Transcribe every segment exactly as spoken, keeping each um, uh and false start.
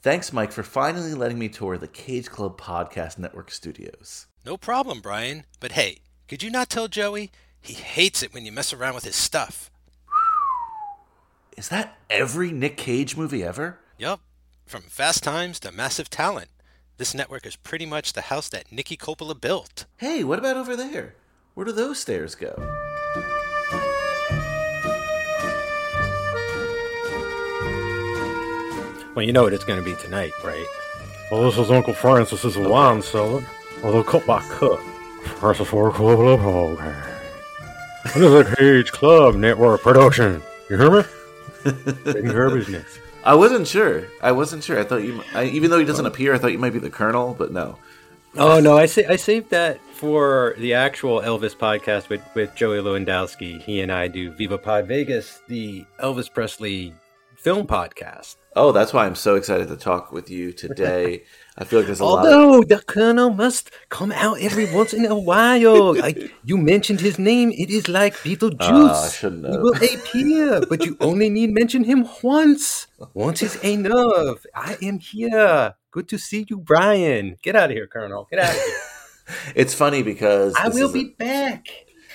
Thanks, Mike, for finally letting me tour the Cage Club Podcast Network studios. No problem, Brian. But hey, could you not tell Joey? He hates it when you mess around with his stuff. Is that every Nick Cage movie ever? Yup. From Fast Times to Massive Talent. This network is pretty much the house that Nicky Coppola built. Hey, what about over there? Where do those stairs go? Well, you know what it's going to be tonight, right? Well, this is Uncle Francis's Wine Cellar. Although cooked by cook. Francis Ford Coppola. This is a Cage Club Network production. You hear me? I wasn't sure. I wasn't sure. I thought you, I, even though he doesn't appear, I thought you might be the Colonel, but no. Oh no, I say I saved that for the actual Elvis podcast with, with Joey Lewandowski. He and I do Viva Pod Vegas, the Elvis Presley film podcast. Oh, that's why I'm so excited to talk with you today. I feel like there's a Although, lot. Although the Colonel must come out every once in a while. Like you mentioned his name, it is like Beetlejuice. Uh, I shouldn't know. He will appear, but you only need mention him once. Once is enough. I am here. Good to see you, Brian. Get out of here, Colonel. Get out of here. It's funny because I will be a, back.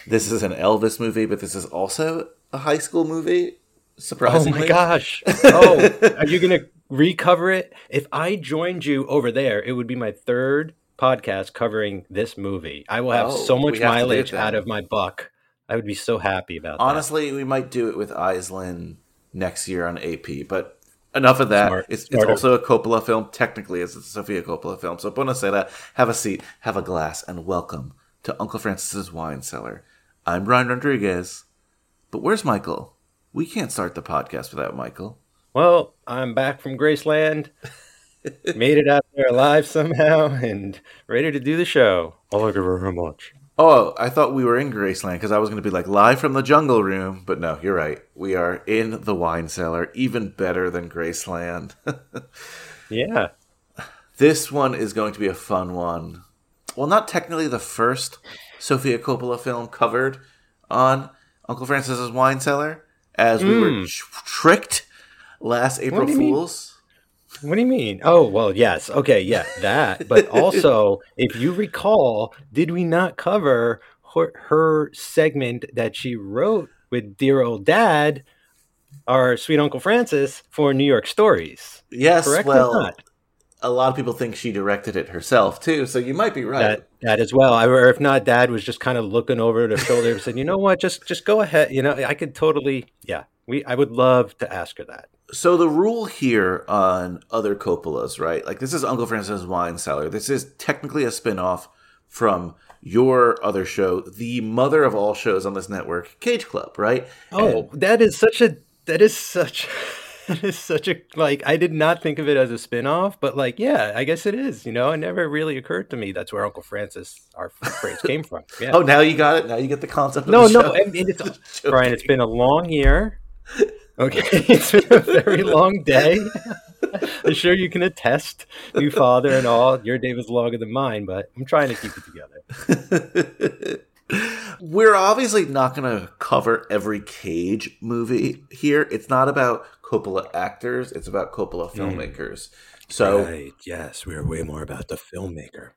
This is an Elvis movie, but this is also a high school movie. Surprisingly. Oh my gosh. Oh, are you going to recover it? If I joined you over there, it would be my third podcast covering this movie. I will have oh, so much have mileage out of my buck. I would be so happy about Honestly, that. Honestly, we might do it with Island next year on A P, but enough of that. Smart. It's, it's also a Coppola film. Technically, it's a Sofia Coppola film. So, buona sera, have a seat, have a glass, and welcome to Uncle Francis's Wine Cellar. I'm Brian Rodriguez, but where's Michael? We can't start the podcast without Michael. Well, I'm back from Graceland. Made it out there alive somehow and ready to do the show. I like it very much. Oh, I thought we were in Graceland because I was going to be like live from the jungle room. But no, you're right. We are in the wine cellar, even better than Graceland. Yeah. This one is going to be a fun one. Well, not technically the first Sofia Coppola film covered on Uncle Francis's Wine Cellar. As we mm. were tr- tricked last April Fools. Mean? What do you mean? Oh, well, yes. Okay, yeah, that. But also, if you recall, did we not cover her, her segment that she wrote with dear old dad, our sweet Uncle Francis, for New York Stories? Yes, correct well, or not? A lot of people think she directed it herself, too, so you might be right. That, that as well. I, or if not, Dad was just kind of looking over their shoulder and said, you know what, just just go ahead. You know, I could totally, yeah, we. I would love to ask her that. So the rule here on other Coppolas, right? Like this is Uncle Francis's Wine Cellar. This is technically a spinoff from your other show, the mother of all shows on this network, Cage Club, right? Oh, and- that is such a, that is such That is such a, like, I did not think of it as a spinoff, but like, yeah, I guess it is, you know, it never really occurred to me. That's where Uncle Francis, our phrase came from. Yeah. Oh, now you got it. Now you get the concept of no, the No, no, I mean, it's, Brian, it's been a long year. Okay. It's been a very long day. I'm sure you can attest, new father and all, your day was longer than mine, but I'm trying to keep it together. We're obviously not going to cover every Cage movie here. It's not about Coppola actors. It's about Coppola filmmakers. Mm. So, right. Yes, we're way more about the filmmaker.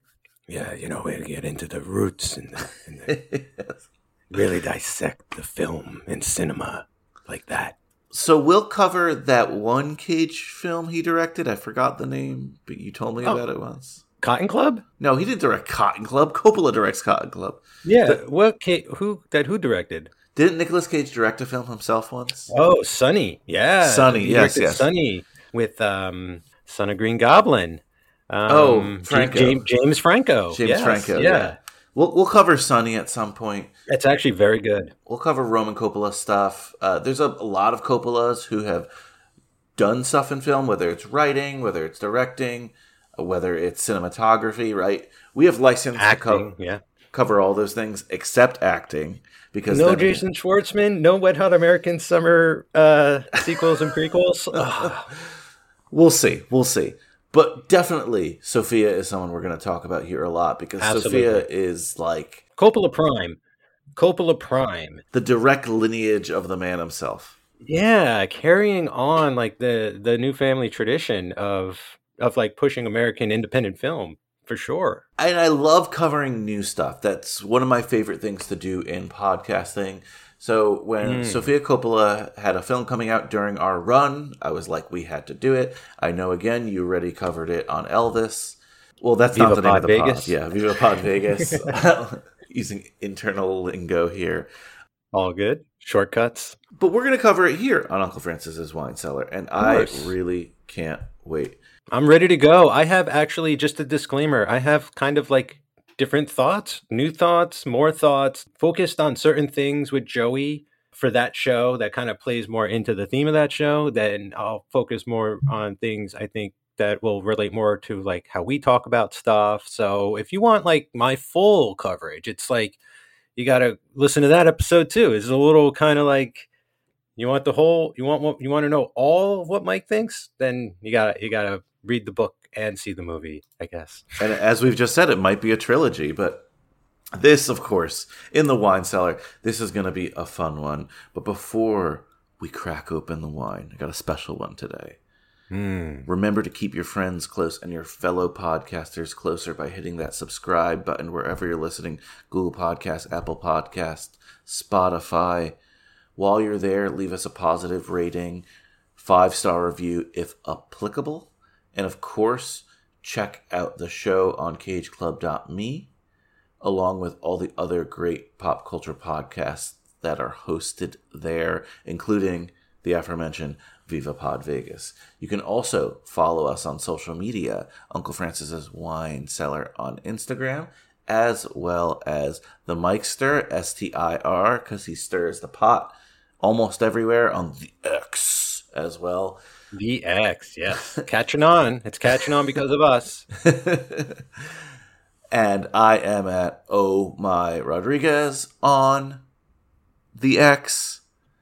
Yeah, you know, we get into the roots and, the, and the yes. really dissect the film and cinema like that. So we'll cover that one Cage film he directed. I forgot the name, but you told me oh. about it once. Cotton Club? No, he didn't direct Cotton Club. Coppola directs Cotton Club. Yeah, the, what? Who that? Who directed? Didn't Nicolas Cage direct a film himself once? Oh, Sunny. Yeah, Sunny. He yes, yes. Sunny with um, Son of Green Goblin. Um, oh, Franco. James, James Franco. James yes, Franco. Yeah. yeah, we'll we'll cover Sunny at some point. It's actually very good. We'll cover Roman Coppola stuff. Uh, there's a, a lot of Coppolas who have done stuff in film, whether it's writing, whether it's directing. Whether it's cinematography, right? We have license acting, to co- yeah. cover all those things except acting. Because no Jason again- Schwartzman, no Wet Hot American Summer uh, sequels and prequels. Ugh. We'll see. We'll see. But definitely Sofia is someone we're going to talk about here a lot because Absolutely. Sofia is like... Coppola Prime. Coppola Prime. The direct lineage of the man himself. Yeah, carrying on like the the new family tradition of of like pushing American independent film for sure. And I love covering new stuff. That's one of my favorite things to do in podcasting. So when mm. Sofia Coppola had a film coming out during our run, I was like, we had to do it. I know, again, you already covered it on Elvis. Well, that's Viva not the name Pod of the Vegas. Pod. Yeah, Viva Pod Vegas. Using internal lingo here. All good. Shortcuts. But we're going to cover it here on Uncle Francis's Wine Cellar, and I really can't wait. I'm ready to go. I have actually, just a disclaimer, I have kind of like different thoughts, new thoughts, more thoughts, focused on certain things with Joey for that show that kind of plays more into the theme of that show. Then I'll focus more on things I think that will relate more to like how we talk about stuff. So if you want like my full coverage, it's like you got to listen to that episode too. It's a little kind of like you want the whole, you want you want to know all of what Mike thinks, then you got you got to read the book and see the movie, I guess. And as we've just said, it might be a trilogy, but this, of course, in the wine cellar, this is going to be a fun one. But before we crack open the wine, I got a special one today. Mm. Remember to keep your friends close and your fellow podcasters closer by hitting that subscribe button wherever you're listening. Google Podcasts, Apple Podcasts, Spotify. While you're there, leave us a positive rating, five-star review if applicable. And of course, check out the show on cage club dot me, along with all the other great pop culture podcasts that are hosted there, including the aforementioned Viva Pod Vegas. You can also follow us on social media, Uncle Francis's Wine Cellar on Instagram, as well as the Mike Stir, S T I R, because he stirs the pot almost everywhere on the X as well. The X, yes. Catching on. It's catching on because of us. And I am at Oh My Rodriguez on the X.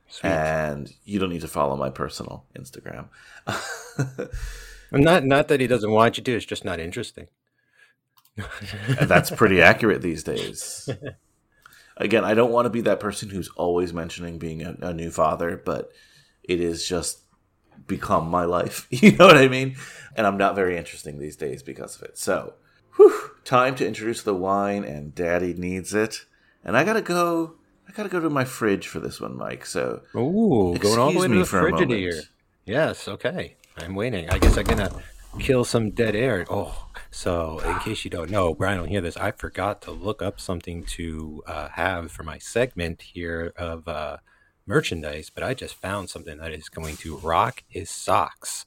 Sweet. And you don't need to follow my personal Instagram. not not that he doesn't want you to. It's just not interesting. That's pretty accurate these days. Again, I don't want to be that person who's always mentioning being a, a new father, but it is just become my life. You know what I mean? And I'm not very interesting these days because of it. So, whew, time to introduce the wine, and Daddy needs it. And I gotta go. I gotta go to my fridge for this one, Mike. So, ooh, going all the way to the fridge here. Yes, okay. I'm waiting. I guess I'm gonna kill some dead air. Oh, so in case you don't know, Brian will hear this. I forgot to look up something to uh, have for my segment here of. Uh, merchandise, but I just found something that is going to rock his socks,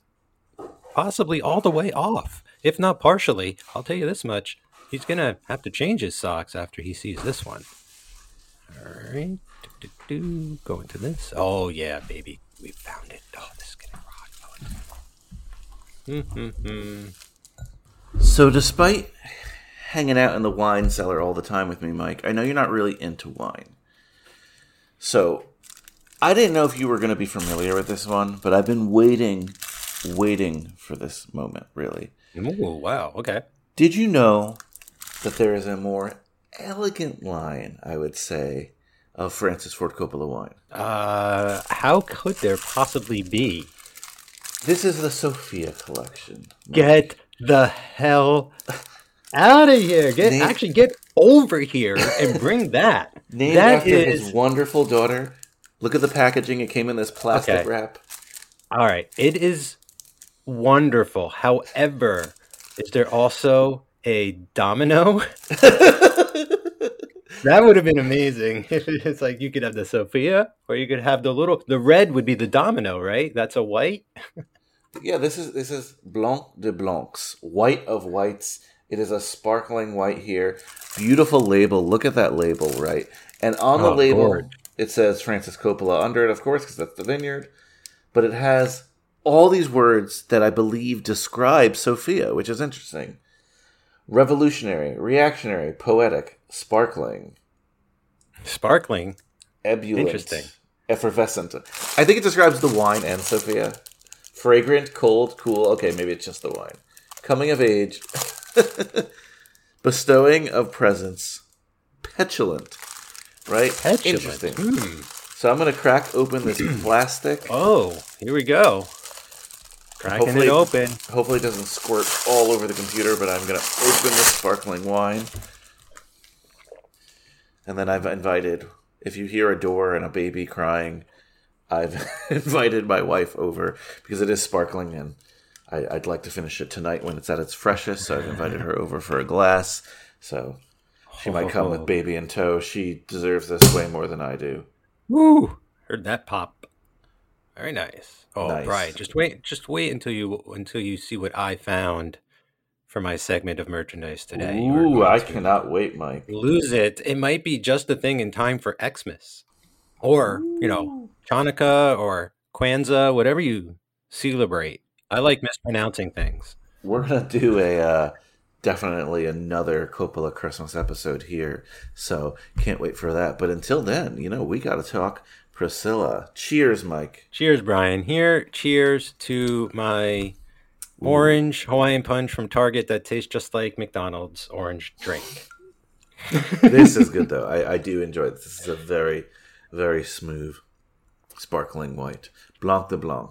possibly all the way off, if not partially. I'll tell you this much, he's gonna have to change his socks after he sees this one. All right, do, do, do. Go into this. Oh yeah, baby, we found it. Oh, this is gonna rock. Mm-hmm. So despite hanging out in the wine cellar all the time with me, Mike, I know you're not really into wine, so I didn't know if you were going to be familiar with this one, but I've been waiting, waiting for this moment, really. Oh, wow. Okay. Did you know that there is a more elegant line, I would say, of Francis Ford Coppola wine? Uh, how could there possibly be? This is the Sofia collection. Get the hell out of here. Get Name, Actually, get over here and bring that. Named that after is... his wonderful daughter. Look at the packaging. It came in this plastic okay. wrap. All right. It is wonderful. However, is there also a domino? That would have been amazing. It's like you could have the Sofia, or you could have the little... The red would be the domino, right? That's a white? Yeah, this is this is Blanc de Blancs. White of whites. It is a sparkling white here. Beautiful label. Look at that label, right? And on the oh, label... Lord. It says Francis Coppola under it, of course, because that's the vineyard. But it has all these words that I believe describe Sofia, which is interesting. Revolutionary, reactionary, poetic, sparkling. Sparkling? Ebullient. Interesting. Effervescent. I think it describes the wine and Sofia. Fragrant, cold, cool. Okay, maybe it's just the wine. Coming of age. Bestowing of presents. Petulant. Right? Petulant. Interesting. Mm. So I'm going to crack open this plastic. Oh, here we go. Cracking hopefully, it open. Hopefully it doesn't squirt all over the computer, but I'm going to open this sparkling wine. And then I've invited, if you hear a door and a baby crying, I've invited my wife over because it is sparkling and I, I'd like to finish it tonight when it's at its freshest. So I've invited her over for a glass. So she might come with baby in tow. She deserves this way more than I do. Woo! Heard that pop. Very nice. Oh, nice. Brian, just wait, just wait until you until you see what I found for my segment of merchandise today. Ooh, I cannot wait, Mike. Lose it. It might be just the thing in time for Xmas, or Ooh. you know, Chanukah or Kwanzaa, whatever you celebrate. I like mispronouncing things. We're gonna do a uh, definitely another Coppola Christmas episode here, so can't wait for that. But until then, you know, we got to talk Priscilla. Cheers, Mike. Cheers, Brian. Here, cheers to my Ooh. orange Hawaiian punch from Target that tastes just like McDonald's orange drink. This is good, though. I, I do enjoy it. This is a very, very smooth, sparkling white. Blanc de blanc.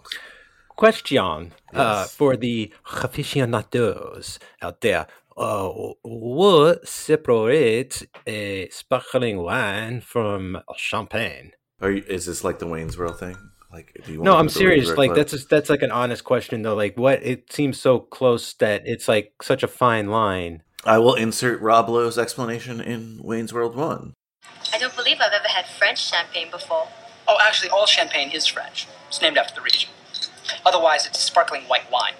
Question yes. uh, for the aficionados out there. Uh, what separates a sparkling wine from champagne? Are you, is this like the Waynesboro thing? Like, do you want no, I'm serious. Like clip? that's a, that's like an honest question though. Like, what? It seems so close that it's like such a fine line. I will insert Rob Lowe's explanation in Wayne's World One. I don't believe I've ever had French champagne before. Oh, actually, all champagne is French. It's named after the region. Otherwise, it's sparkling white wine.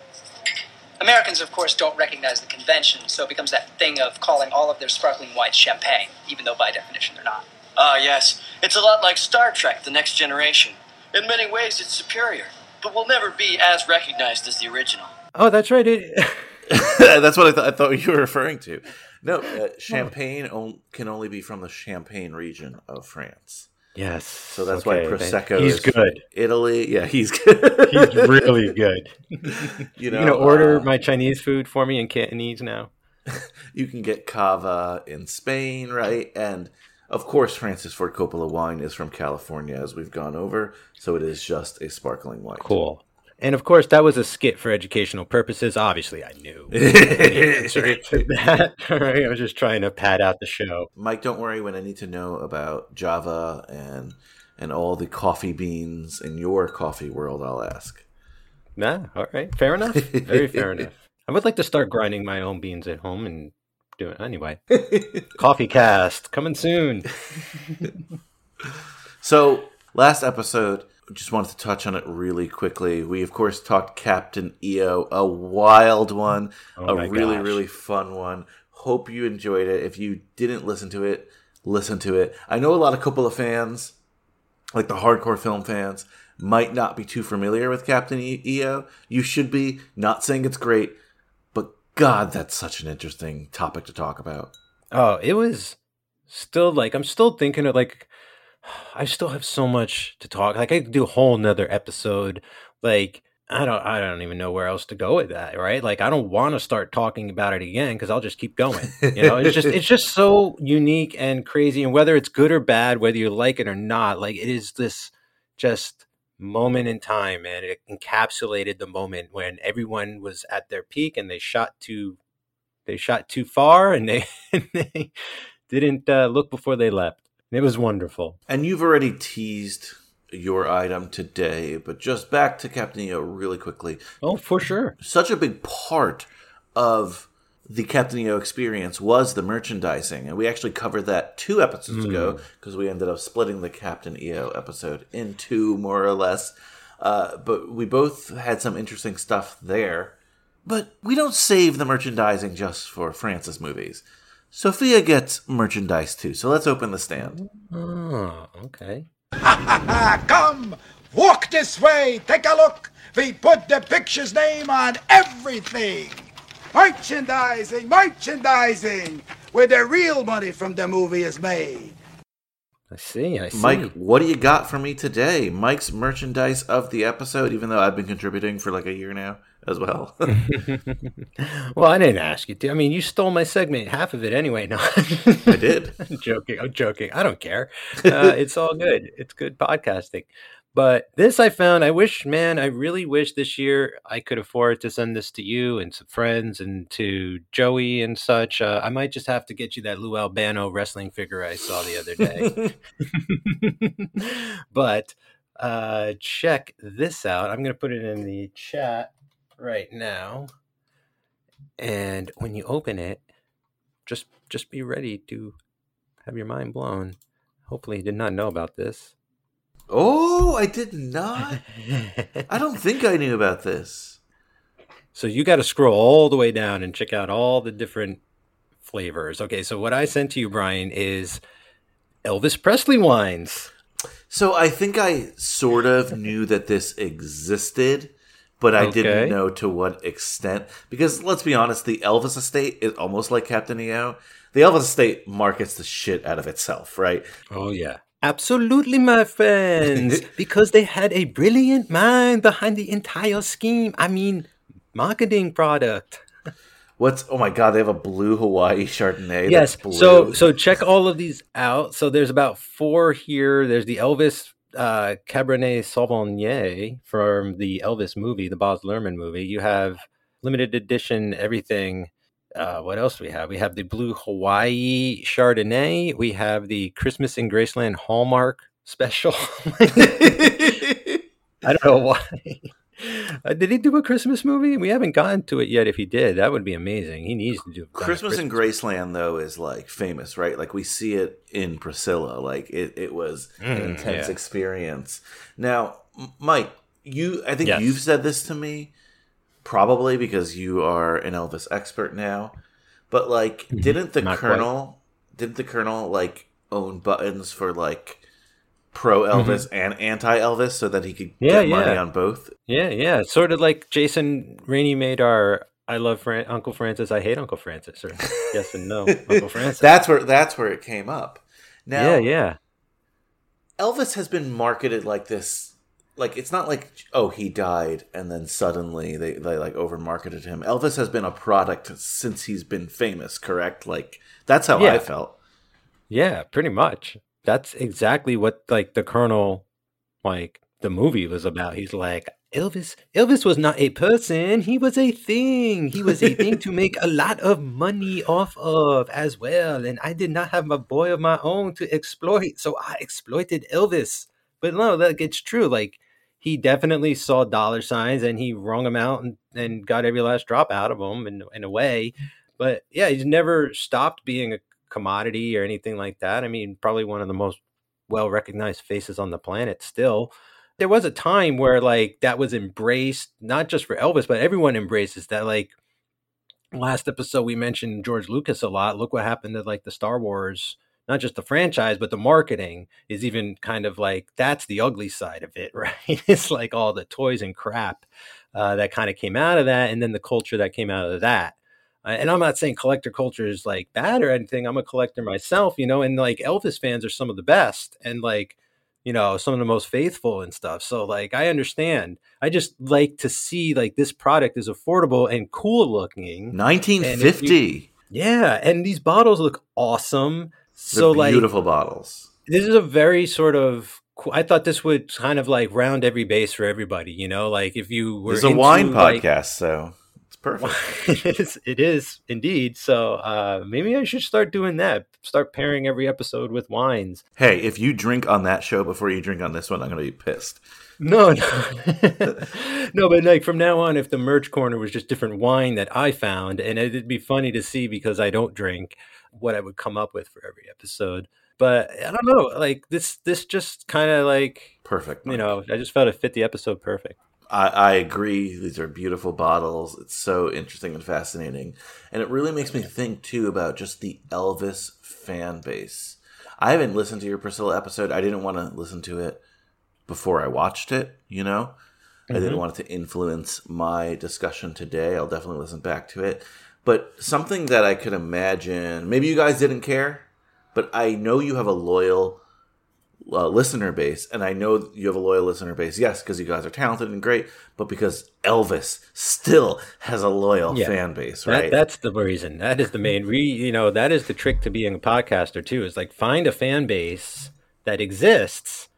Americans, of course, don't recognize the convention, so it becomes that thing of calling all of their sparkling white champagne, even though by definition they're not. Ah, uh, yes. It's a lot like Star Trek, The Next Generation. In many ways, it's superior, but will never be as recognized as the original. Oh, that's right. It... that's what I, th- I thought you were referring to. No, uh, champagne on- can only be from the Champagne region of France. Yes. So that's okay, why Prosecco he's is good. Italy. Yeah, he's good. He's really good. You know, you know, order uh, my Chinese food for me in Cantonese now. You can get cava in Spain, right? And, of course, Francis Ford Coppola wine is from California, as we've gone over. So it is just a sparkling wine. Cool. And, of course, that was a skit for educational purposes. Obviously, I knew the answer to that. I was just trying to pad out the show. Mike, don't worry when I need to know about Java and and all the coffee beans in your coffee world, I'll ask. Nah, all right. Fair enough. Very fair enough. I would like to start grinding my own beans at home and do it anyway. Coffee Cast, coming soon. So, last episode... Just wanted to touch on it really quickly. We, of course, talked Captain E O, a wild one, oh a really, gosh. really fun one. Hope you enjoyed it. If you didn't listen to it, listen to it. I know a lot of Coppola fans, like the hardcore film fans, might not be too familiar with Captain E O. You should be. Not saying it's great, but God, that's such an interesting topic to talk about. Oh, it was still like, I'm still thinking of like, I still have so much to talk. Like I could do a whole nother episode. Like I don't, I don't even know where else to go with that. Right? Like I don't want to start talking about it again because I'll just keep going. You know, it's just, it's just so unique and crazy. And whether it's good or bad, whether you like it or not, like it is this just moment in time, man. It encapsulated the moment when everyone was at their peak and they shot too, they shot too far, and they, and they didn't uh, look before they leapt. It was wonderful. And you've already teased your item today, but just back to Captain E O really quickly. Oh, for sure. Such a big part of the Captain E O experience was the merchandising. And we actually covered that two episodes mm. ago because we ended up splitting the Captain E O episode in two, more or less. Uh, but we both had some interesting stuff there. But we don't save the merchandising just for Francis movies. Sophia gets merchandise, too, so let's open the stand. Oh, okay. Come, walk this way, take a look. We put the picture's name on everything. Merchandising, merchandising, where the real money from the movie is made. I see, I see. Mike, what do you got for me today? Mike's merchandise of the episode, even though I've been contributing for like a year now as well. Well, I didn't ask you to. I mean, you stole my segment, half of it anyway. No, I did. I'm joking. I'm joking. I don't care. Uh, it's all good. It's good podcasting. But this I found, I wish, man, I really wish this year I could afford to send this to you and some friends and to Joey and such. Uh, I might just have to get you that Lou Albano wrestling figure I saw the other day. But uh, check this out. I'm going to put it in the chat right now. And when you open it, just just be ready to have your mind blown. Hopefully you did not know about this. Oh, I did not. I don't think I knew about this. So you got to scroll all the way down and check out all the different flavors. Okay, so what I sent to you, Brian, is Elvis Presley wines. So I think I sort of knew that this existed, but I okay. didn't know to what extent. Because let's be honest, the Elvis estate is almost like Captain E O. The Elvis estate markets the shit out of itself, right? Oh, yeah. Absolutely, my friends, because they had a brilliant mind behind the entire scheme. I mean, marketing product. What's, oh my God, they have a Blue Hawaii Chardonnay. Yes, that's blue. So, so check all of these out. So there's about four here. There's the Elvis uh, Cabernet Sauvignon from the Elvis movie, the Baz Luhrmann movie. You have limited edition everything. Uh, what else do we have? We have the Blue Hawaii Chardonnay. We have the Christmas in Graceland Hallmark special. I don't know why. Uh, did he do a Christmas movie? We haven't gotten to it yet. If he did, that would be amazing. He needs to do a Christmas, Christmas in Graceland, though, is like famous, right? Like we see it in Priscilla. Like it, it was mm, an intense yeah. experience. Now, Mike, you, I think yes. you've said this to me. Probably because you are an Elvis expert now, but like, didn't the Not Colonel, quite. didn't the Colonel like own buttons for like pro Elvis mm-hmm. and anti Elvis so that he could yeah, get yeah. money on both? Yeah, yeah, sort of like Jason Rainey made our "I love Fran- Uncle Francis, I hate Uncle Francis" or "Yes and No, Uncle Francis." That's where that's where it came up. Now, yeah, yeah. Elvis has been marketed like this. Like, it's not like, oh, he died and then suddenly they, they like, over-marketed him. Elvis has been a product since he's been famous, correct? Like, that's how yeah. I felt. Yeah, pretty much. That's exactly what, like, the Colonel, like, the movie was about. He's like, Elvis, Elvis was not a person. He was a thing. He was a thing to make a lot of money off of as well. And I did not have a boy of my own to exploit, so I exploited Elvis. But no, like, it's true. Like, he definitely saw dollar signs and he wrung them out and, and got every last drop out of them in, in a way. But yeah, he's never stopped being a commodity or anything like that. I mean, probably one of the most well-recognized faces on the planet still. There was a time where like that was embraced, not just for Elvis, but everyone embraces that. Like last episode, we mentioned George Lucas a lot. Look what happened to like the Star Wars, not just the franchise, but the marketing is even kind of like, that's the ugly side of it, right? It's like all the toys and crap uh, that kind of came out of that. And then the culture that came out of that. Uh, and I'm not saying collector culture is like bad or anything. I'm a collector myself, you know, and like Elvis fans are some of the best and like, you know, some of the most faithful and stuff. So like, I understand. I just like to see like this product is affordable and cool looking. nineteen fifty. You, yeah. And these bottles look awesome. So beautiful like beautiful bottles. This is a very sort of, I thought this would kind of like round every base for everybody, you know, like if you were, it's a wine like, podcast, so it's perfect. it, is, it is indeed. So uh, maybe I should start doing that. Start pairing every episode with wines. Hey, if you drink on that show before you drink on this one, I'm going to be pissed. No, no, no, but like from now on, if the merch corner was just different wine that I found, and it'd be funny to see because I don't drink what I would come up with for every episode. But I don't know, like this, this just kind of like perfect, Mike. You know, I just felt it fit the episode perfect. I, I agree. These are beautiful bottles. It's so interesting and fascinating. And it really makes me think too about just the Elvis fan base. I haven't listened to your Priscilla episode. I didn't want to listen to it before I watched it, you know, mm-hmm. I didn't want it to influence my discussion today. I'll definitely listen back to it. But something that I could imagine, maybe you guys didn't care, but I know you have a loyal uh, listener base, and I know you have a loyal listener base, yes, because you guys are talented and great, but because Elvis still has a loyal yeah. fan base, that, right? That's the reason. That is the main re. You know, that is the trick to being a podcaster too. Is like find a fan base that exists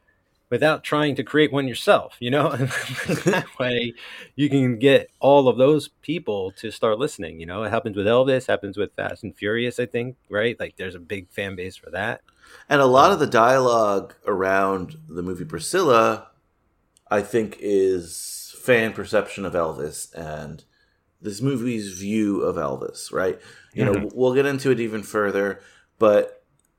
without trying to create one yourself, you know? That way you can get all of those people to start listening, you know? It happens with Elvis, happens with Fast and Furious, I think, right? Like there's a big fan base for that. And a lot of the dialogue around the movie Priscilla, I think, is fan perception of Elvis and this movie's view of Elvis, right? You mm-hmm. know, we'll get into it even further, but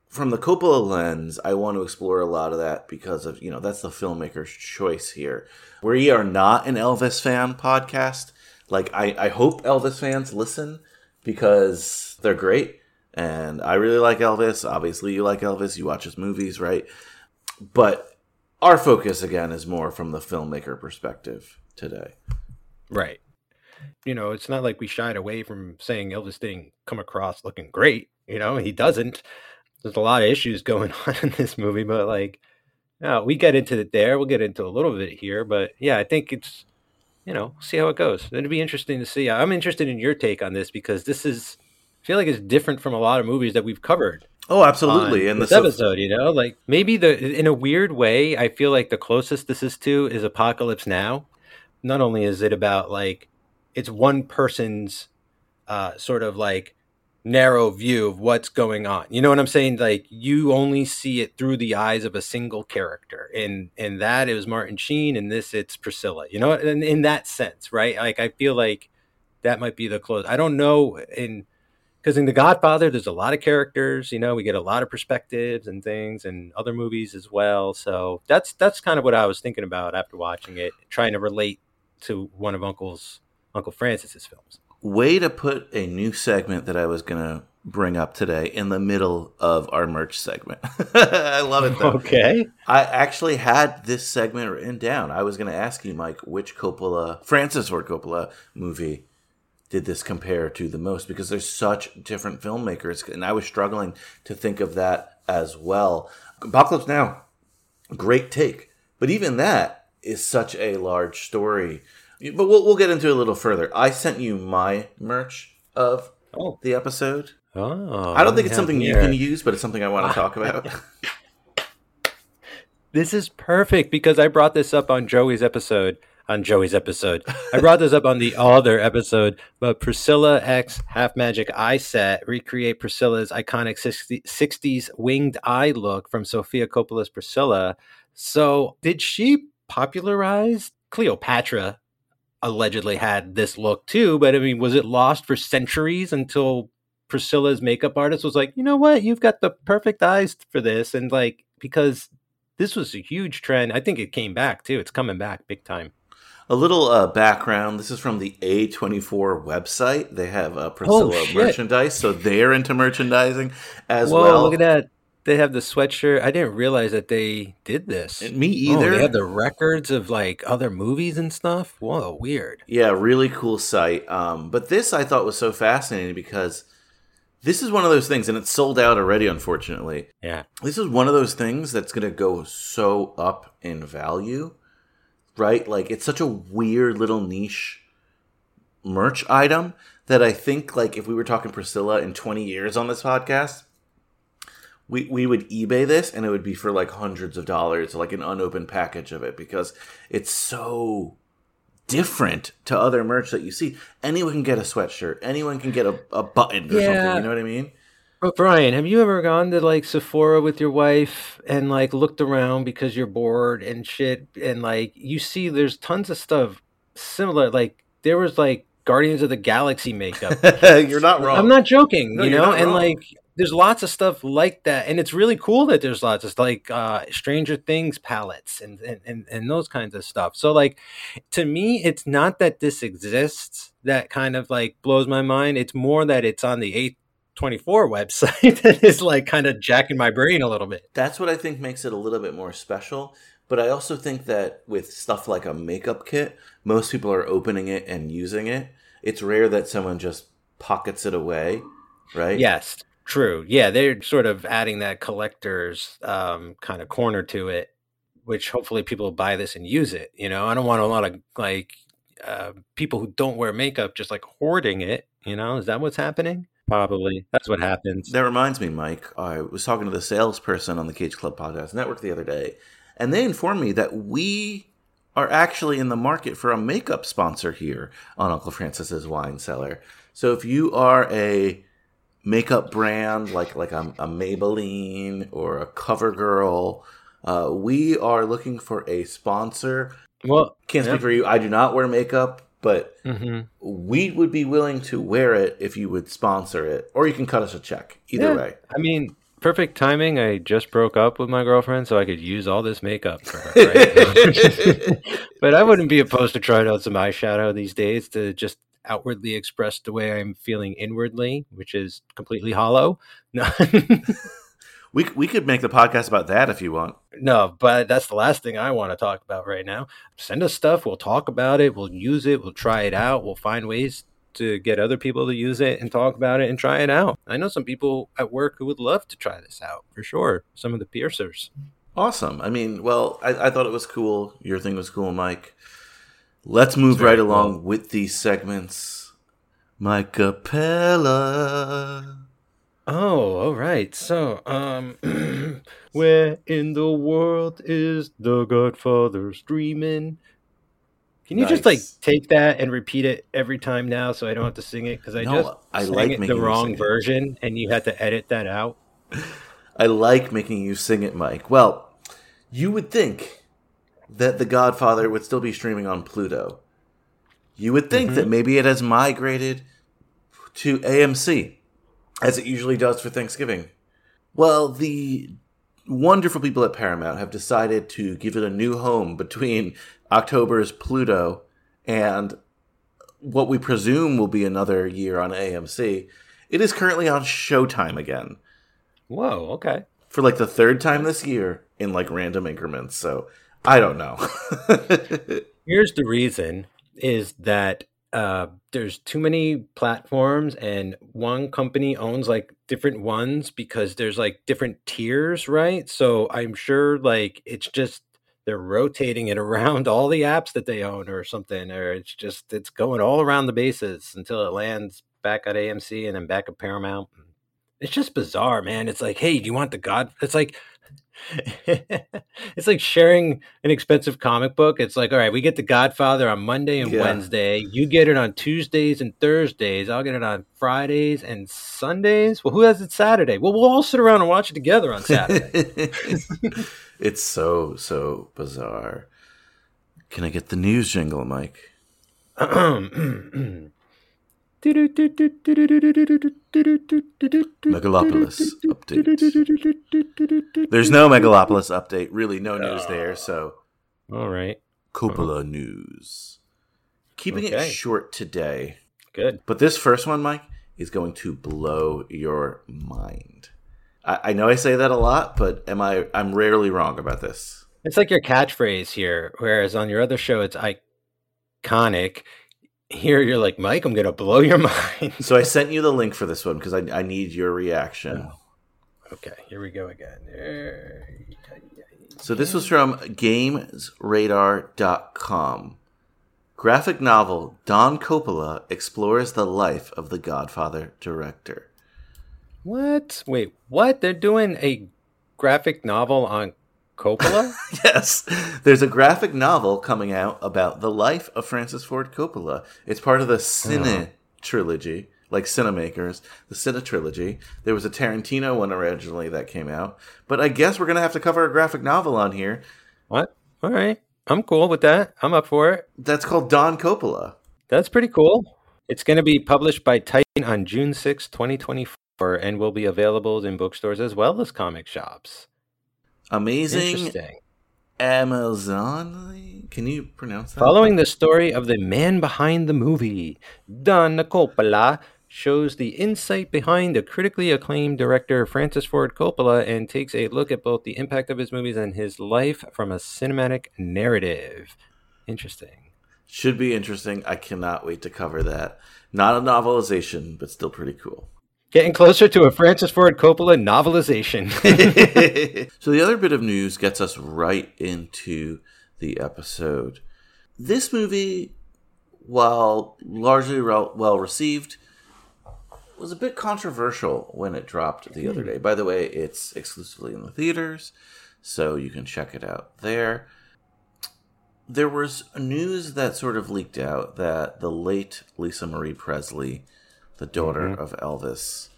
from the Coppola lens, I want to explore a lot of that because of, you know, that's the filmmaker's choice here. We are not an Elvis fan podcast. Like, I, I hope Elvis fans listen because they're great. And I really like Elvis. Obviously, you like Elvis. You watch his movies, right? But our focus, again, is more from the filmmaker perspective today. Right. You know, it's not like we shied away from saying Elvis didn't come across looking great. You know, he doesn't. There's a lot of issues going on in this movie, but like, no, we get into it there. We'll get into a little bit here, but yeah, I think it's, you know, see how it goes. It'd be interesting to see. I'm interested in your take on this because this is, I feel like it's different from a lot of movies that we've covered. Oh, absolutely. In this episode, you know, like maybe the, in a weird way, I feel like the closest this is to is Apocalypse Now. Not only is it about like, it's one person's uh, sort of like, narrow view of what's going on. You know what I'm saying? Like you only see it through the eyes of a single character. And and that it was Martin Sheen, and this it's Priscilla. You know, in, in that sense, right? Like I feel like that might be the close. I don't know in because in The Godfather there's a lot of characters, you know, we get a lot of perspectives and things and other movies as well. So that's that's kind of what I was thinking about after watching it, trying to relate to one of Uncle's Uncle Francis's films. Way to put a new segment that I was going to bring up today in the middle of our merch segment. I love it, though. Okay. I actually had this segment written down. I was going to ask you, Mike, which Coppola, Francis Ford Coppola movie did this compare to the most? Because there's such different filmmakers, and I was struggling to think of that as well. Apocalypse Now, great take. But even that is such a large story. But we'll we'll get into it a little further. I sent you my merch of oh. the episode. Oh, I don't think it's something here. You can use, but it's something I want to talk about. This is perfect because I brought this up on Joey's episode. On Joey's episode. I brought this up on the other episode, but Priscilla X Half Magic Eye Set recreate Priscilla's iconic sixties winged eye look from Sofia Coppola's Priscilla. So did she popularize Cleopatra? Allegedly had this look too, but I mean, was it lost for centuries until Priscilla's makeup artist was like, you know what, you've got the perfect eyes for this? And like, because this was a huge trend, I think it came back too. It's coming back big time. A little uh, background: this is from the A twenty-four website. They have uh, Priscilla oh, merchandise, so they're into merchandising as Whoa, well. Look at that. They have the sweatshirt. I didn't realize that they did this. Me either. Oh, they have the records of like other movies and stuff. Whoa, weird. Yeah, really cool site. Um, but this I thought was so fascinating because this is one of those things, and it's sold out already, unfortunately. Yeah. This is one of those things that's going to go so up in value, right? Like it's such a weird little niche merch item that I think like if we were talking Priscilla in twenty years on this podcast, We we would eBay this, and it would be for like hundreds of dollars, like an unopened package of it, because it's so different to other merch that you see. Anyone can get a sweatshirt. Anyone can get a, a button or yeah. something. You know what I mean? But Brian, have you ever gone to like Sephora with your wife and like looked around because you're bored and shit? And like you see there's tons of stuff similar. Like there was like Guardians of the Galaxy makeup. You're not wrong. I'm not joking, no, you know? And wrong. like... There's lots of stuff like that, and it's really cool that there's lots of like uh, Stranger Things palettes and, and and and those kinds of stuff. So like, to me, it's not that this exists that kind of like blows my mind. It's more that it's on the A twenty-four website that is like kind of jacking my brain a little bit. That's what I think makes it a little bit more special. But I also think that with stuff like a makeup kit, most people are opening it and using it. It's rare that someone just pockets it away, right? Yes. True. Yeah, they're sort of adding that collector's um, kind of corner to it, which hopefully people will buy this and use it. You know, I don't want a lot of like uh, people who don't wear makeup just like hoarding it. You know, is that what's happening? Probably. That's what happens. That reminds me, Mike, I was talking to the salesperson on the Cage Club Podcast Network the other day, and they informed me that we are actually in the market for a makeup sponsor here on Uncle Francis's Wine Cellar. So if you are a makeup brand like like a, a Maybelline or a CoverGirl, uh, we are looking for a sponsor. Well, can't speak yeah. for you. I do not wear makeup. But mm-hmm. we would be willing to wear it if you would sponsor it. Or you can cut us a check. Either yeah. way. I mean, perfect timing. I just broke up with my girlfriend, so I could use all this makeup for her. Right? But I wouldn't be opposed to trying out some eyeshadow these days to just outwardly express the way I'm feeling inwardly, which is completely hollow. No. We we could make the podcast about that if you want. No, but that's the last thing I want to talk about right now. Send us stuff. We'll talk about it. We'll use it. We'll try it out. We'll find ways to get other people to use it and talk about it and try it out. I know some people at work who would love to try this out for sure. Some of the piercers. Awesome. I mean, well, I, I thought it was cool. Your thing was cool, Mike. Let's move right cool. along with these segments. Mike Capella. Oh, all right. So, um, where in the world is the Godfather streaming? Can you nice. just like take that and repeat it every time now, so I don't have to sing it? Because I no, just I sang like it the wrong version, it. and you had to edit that out. I like making you sing it, Mike. Well, you would think that the Godfather would still be streaming on Pluto. You would think mm-hmm. that maybe it has migrated to A M C. As it usually does for Thanksgiving. Well, the wonderful people at Paramount have decided to give it a new home between October's Pluto and what we presume will be another year on A M C. It is currently on Showtime again. Whoa, okay. For like the third time this year in like random increments. So I don't know. Here's the reason is that Uh, there's too many platforms and one company owns like different ones because there's like different tiers, right? So I'm sure like it's just they're rotating it around all the apps that they own or something, or it's just it's going all around the bases until it lands back at A M C and then back at Paramount. It's just bizarre, man. It's like, hey, do you want the God? It's like it's like sharing an expensive comic book. It's like, all right, we get The Godfather on Monday and yeah. Wednesday. You get it on Tuesdays and Thursdays. I'll get it on Fridays and Sundays. Well, who has it Saturday? Well, we'll all sit around and watch it together on Saturday. It's so, so bizarre. Can I get the news jingle, Mike? Megalopolis update. There's no Megalopolis update. Really, no news there. So, all right. Coppola news. Keeping okay. it short today. Good. But this first one, Mike, is going to blow your mind. I, I know I say that a lot, but am I? I'm rarely wrong about this. It's like your catchphrase here, whereas on your other show, it's iconic. Here you're like, Mike, I'm going to blow your mind. So I sent you the link for this one because I, I need your reaction. Oh. Okay, here we go again. So this was from games radar dot com. Graphic novel Don Coppola explores the life of the Godfather director. What? Wait, what? They're doing a graphic novel on Coppola? Yes. There's a graphic novel coming out about the life of Francis Ford Coppola. It's part of the Cine oh. trilogy, like Cinemakers, the Cine trilogy. There was a Tarantino one originally that came out. But I guess we're going to have to cover a graphic novel on here. What? All right. I'm cool with that. I'm up for it. That's called Don Coppola. That's pretty cool. It's going to be published by Titan on June sixth, twenty twenty-four, and will be available in bookstores as well as comic shops. Amazing Amazon. Can you pronounce that? Following the story of the man behind the movie, Don Coppola shows the insight behind the critically acclaimed director Francis Ford Coppola and takes a look at both the impact of his movies and his life from a cinematic narrative. Interesting. Should be interesting. I cannot wait to cover that. Not a novelization, but still pretty cool. Getting closer to a Francis Ford Coppola novelization. So the other bit of news gets us right into the episode. This movie, while largely re- well received, was a bit controversial when it dropped the other day. By the way, it's exclusively in the theaters, so you can check it out there. There was news that sort of leaked out that the late Lisa Marie Presley, the daughter mm-hmm. of Elvis,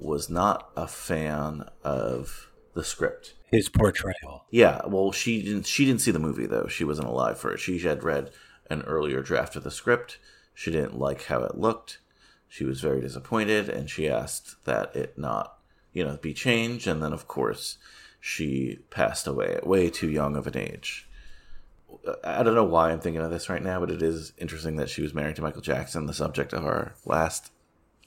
was not a fan of the script. His portrayal. Yeah, well, she didn't she didn't see the movie, though. She wasn't alive for it. She had read an earlier draft of the script. She didn't like how it looked. She was very disappointed, and she asked that it not, you know, be changed. And then, of course, she passed away at way too young of an age. I don't know why I'm thinking of this right now, but it is interesting that she was married to Michael Jackson, the subject of our last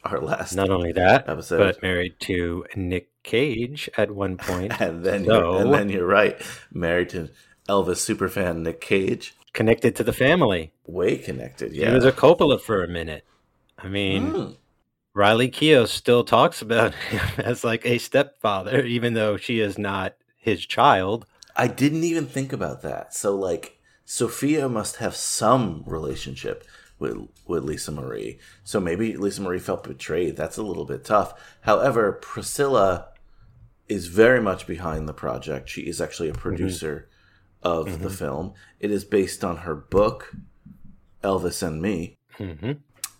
our last not only that episode, but married to Nick Cage at one point. and then so... and then you're right, married to Elvis superfan Nick Cage, connected to the family, way connected. Yeah, he was a Coppola for a minute. I mean, mm. Riley Keough still talks about him as like a stepfather, even though she is not his child. I didn't even think about that. So, like, Sofia must have some relationship with with Lisa Marie. So maybe Lisa Marie felt betrayed. That's a little bit tough. However, Priscilla is very much behind the project. She is actually a producer mm-hmm. of mm-hmm. the film. It is based on her book, Elvis and Me. Mm-hmm.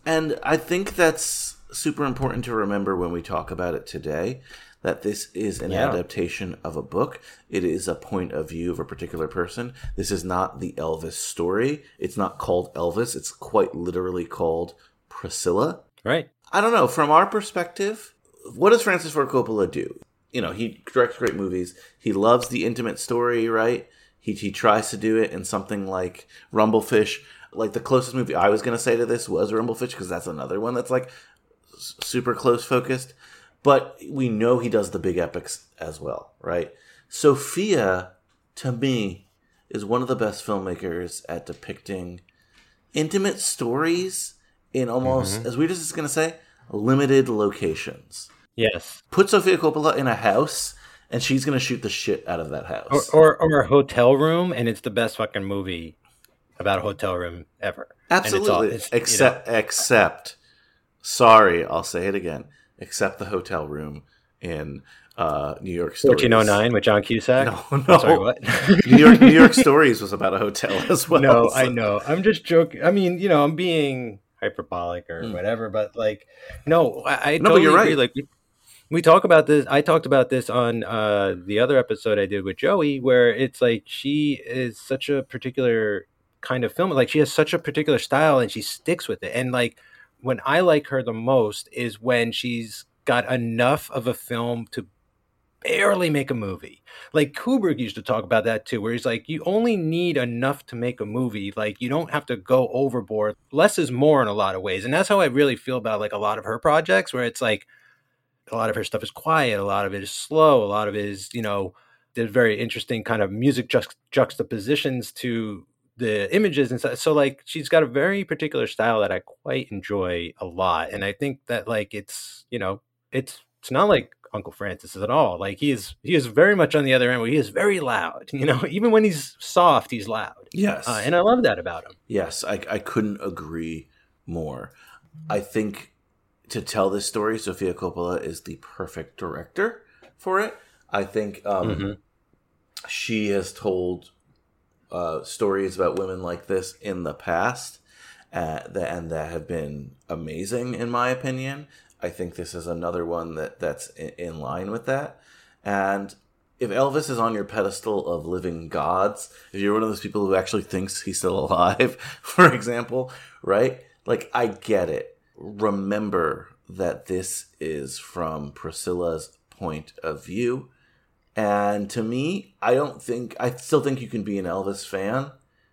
And I think that's super important to remember when we talk about it today, that this is an yeah. adaptation of a book. It is a point of view of a particular person. This is not the Elvis story. It's not called Elvis. It's quite literally called Priscilla. Right. I don't know. From our perspective, what does Francis Ford Coppola do? You know, he directs great movies. He loves the intimate story, right? He he tries to do it in something like Rumblefish. Like, the closest movie I was going to say to this was Rumblefish, because that's another one that's, like, super close-focused. But we know he does the big epics as well, right? Sofia, to me, is one of the best filmmakers at depicting intimate stories in almost, mm-hmm. as weird as it's going to say, limited locations. Yes. Put Sofia Coppola in a house, and she's going to shoot the shit out of that house. Or, or, or a hotel room, and it's the best fucking movie about a hotel room ever. Absolutely. And it's all, it's, except, you know. except, sorry, I'll say it again, except the hotel room in uh, New York Stories. fourteen oh nine with John Cusack? No, no. I'm sorry, what? New York, New York Stories was about a hotel as well. No, so. I know. I'm just joking. I mean, you know, I'm being hyperbolic or mm. whatever, but like, no, I, I no, totally you're right. agree. Like, we, we talk about this. I talked about this on uh, the other episode I did with Joey, where it's like she is such a particular kind of film, like she has such a particular style and she sticks with it. And like, when I like her the most is when she's got enough of a film to barely make a movie. Like Kubrick used to talk about that too, where he's like, you only need enough to make a movie. Like, you don't have to go overboard. Less is more in a lot of ways. And that's how I really feel about like a lot of her projects, where it's like a lot of her stuff is quiet, a lot of it is slow, a lot of it is, you know, there's very interesting kind of music ju- juxtapositions to the images and stuff. So like, she's got a very particular style that I quite enjoy a lot. And I think that like, it's, you know, it's, it's not like Uncle Francis at all. Like he is, he is very much on the other end where he is very loud, you know, even when he's soft, he's loud. Yes. Uh, and I love that about him. Yes. I, I couldn't agree more. I think to tell this story, Sofia Coppola is the perfect director for it. I think um, mm-hmm. she has told Uh, stories about women like this in the past uh, and that have been amazing, in my opinion. I think this is another one that, that's in line with that. And if Elvis is on your pedestal of living gods, if you're one of those people who actually thinks he's still alive, for example, right? Like, I get it. Remember that this is from Priscilla's point of view. And to me, I don't think, I still think you can be an Elvis fan.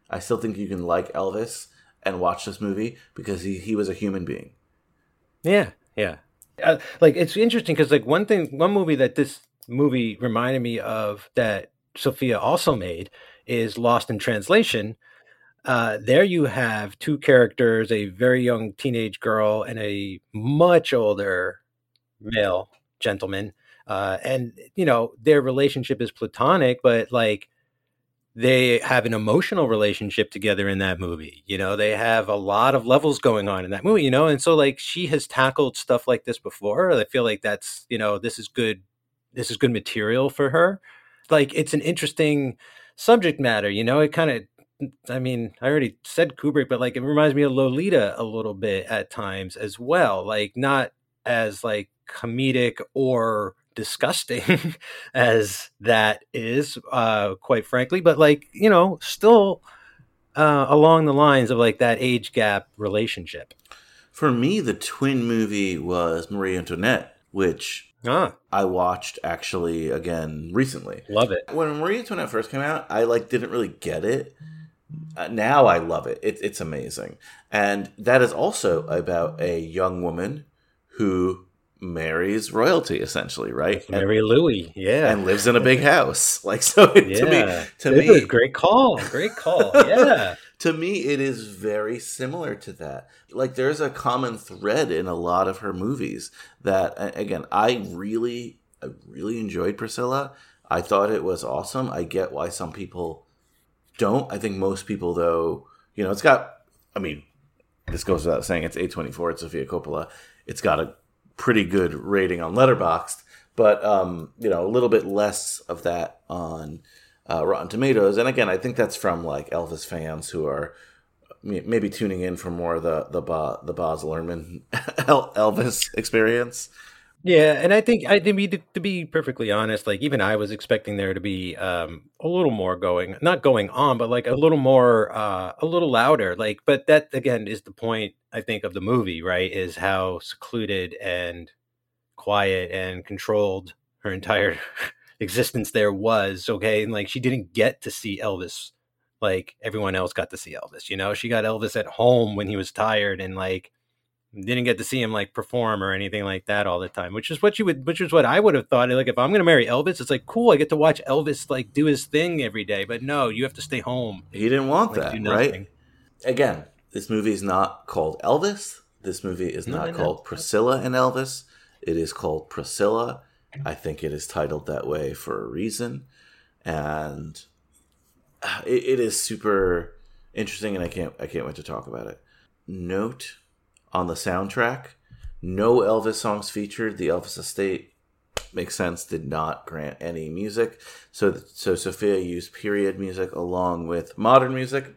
I still think you can like Elvis and watch this movie because he, he was a human being. Yeah, yeah. Uh, like, it's interesting because, like, one thing, one movie that this movie reminded me of that Sofia also made is Lost in Translation. Uh, there you have two characters, a very young teenage girl and a much older male gentleman. Uh, and, you know, their relationship is platonic, but like they have an emotional relationship together in that movie. You know, they have a lot of levels going on in that movie, you know. And so like she has tackled stuff like this before. I feel like that's, you know, this is good. This is good material for her. Like, it's an interesting subject matter, you know. It kind of, I mean, I already said Kubrick, but like it reminds me of Lolita a little bit at times as well. Like, not as like comedic or disgusting as that is, uh, quite frankly, but like, you know, still uh, along the lines of like that age gap relationship. For me, the twin movie was Marie Antoinette, which... Ah. I watched actually again recently. Love it. When Marie Antoinette first came out, I like didn't really get it. Uh, now I love it. it. It's amazing. And that is also about a young woman who marries royalty, essentially, right? Mary Louie, yeah. And lives in a big house. Like, so it, yeah. to me, to this me is great call. Great call. Yeah. To me, it is very similar to that. Like, there's a common thread in a lot of her movies that, again, I really, I really enjoyed Priscilla. I thought it was awesome. I get why some people don't. I think most people, though, you know, it's got, I mean, this goes without saying, it's A twenty-four, it's Sofia Coppola. It's got a pretty good rating on Letterboxd, but, um, you know, a little bit less of that on... Uh, Rotten Tomatoes. And again, I think that's from like Elvis fans who are maybe tuning in for more of the the, Bo- the Baz Luhrmann Elvis experience. Yeah, and I think I to be to be perfectly honest, like even I was expecting there to be um, a little more going, not going on, but like a little more, uh, a little louder. Like, but that again is the point I think of the movie, right? Is how secluded and quiet and controlled her entire existence there was. Okay, and like she didn't get to see Elvis like everyone else got to see Elvis, you know. She got Elvis at home when he was tired and like didn't get to see him like perform or anything like that all the time, which is what you would which is what I would have thought. Like, if I'm gonna marry Elvis, it's like, cool, I get to watch Elvis like do his thing every day. But no, you have to stay home. He didn't want like, that, right? Again, this movie is not called Elvis. This movie is not no, called no. Priscilla and Elvis. It is called Priscilla. I think it is titled that way for a reason, and it, it is super interesting, and I can't I can't wait to talk about it. Note on the soundtrack, no Elvis songs featured. The Elvis Estate, makes sense, did not grant any music, so so Sophia used period music along with modern music,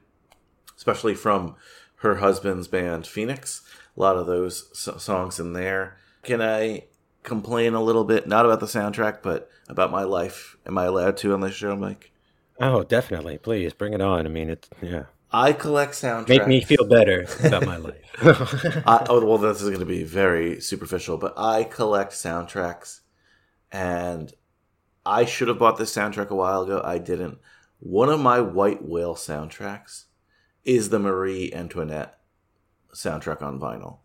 especially from her husband's band Phoenix. A lot of those so- songs in there. Can I complain a little bit, not about the soundtrack, but about my life? Am I allowed to on this show, Mike? Oh, definitely. Please bring it on. I mean, it's, yeah. I collect soundtracks. Make me feel better about my life. I, oh, well, this is going to be very superficial, but I collect soundtracks, and I should have bought this soundtrack a while ago. I didn't. One of my White Whale soundtracks is the Marie Antoinette soundtrack on vinyl.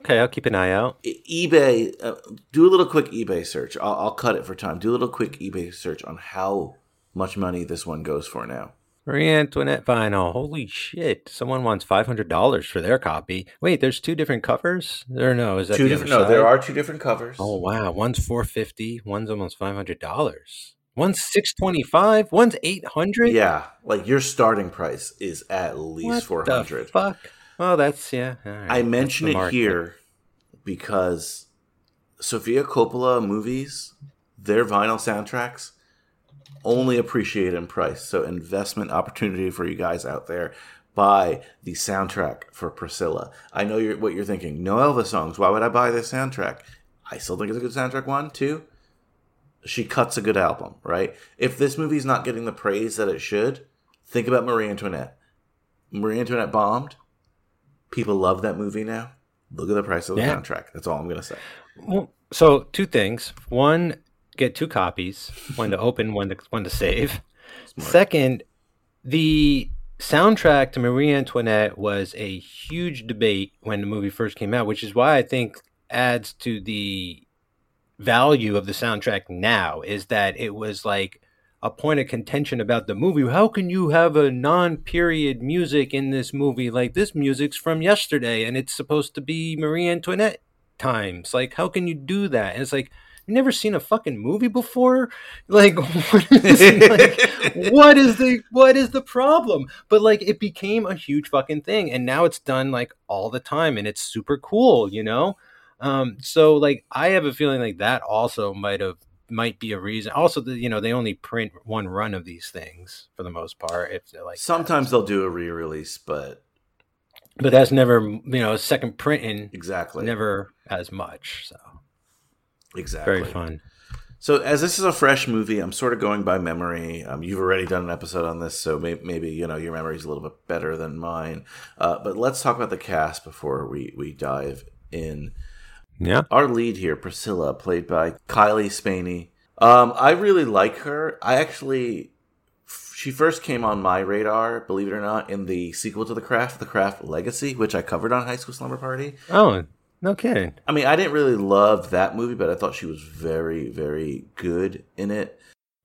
Okay, I'll keep an eye out. eBay, uh, do a little quick eBay search. I'll, I'll cut it for time. Do a little quick eBay search on how much money this one goes for now. Marie Antoinette vinyl. Holy shit! Someone wants five hundred dollars for their copy. Wait, there's two different covers. There no is that two the different. Other no, side? There are two different covers. Oh wow, one's four fifty. One's almost five hundred dollars. One's six twenty five. One's eight hundred. Yeah, like your starting price is at least four hundred. Fuck. Oh, that's, yeah. Right. I mention it here because Sofia Coppola movies, their vinyl soundtracks, only appreciate in price. So investment opportunity for you guys out there. Buy the soundtrack for Priscilla. I know you're what you're thinking. No Elvis songs. Why would I buy this soundtrack? I still think it's a good soundtrack. One, two, she cuts a good album, right? If this movie's not getting the praise that it should, think about Marie Antoinette. Marie Antoinette bombed. People love that movie now. Look at the price of the yeah. soundtrack. That's all I'm going to say. Well, so two things. One, get two copies. One to open, one to, one to save. Smart. Second, the soundtrack to Marie Antoinette was a huge debate when the movie first came out, which is why I think adds to the value of the soundtrack now, is that it was like a point of contention about the movie. How can you have a non-period music in this movie? Like, this music's from yesterday and it's supposed to be Marie Antoinette times. Like, how can you do that? And it's like, you've never seen a fucking movie before? Like, what is, like, what is the what is the problem? But like, it became a huge fucking thing, and now it's done like all the time, and it's super cool, you know. Um, so like, I have a feeling like that also might have might be a reason. Also, the, you know, they only print one run of these things for the most part. If they're like, sometimes that. They'll do a re-release, but. But that's never, you know, second printing. Exactly. Never as much. So. Exactly. Very fun. So as this is a fresh movie, I'm sort of going by memory. Um, you've already done an episode on this, so may- maybe, you know, your memory is a little bit better than mine. Uh, but let's talk about the cast before we, we dive in. Yeah. Our lead here, Priscilla, played by Kylie Spaney. Um, I really like her. I actually... She first came on my radar, believe it or not, in the sequel to The Craft, The Craft Legacy, which I covered on High School Slumber Party. Oh, no kidding. I mean, I didn't really love that movie, but I thought she was very, very good in it.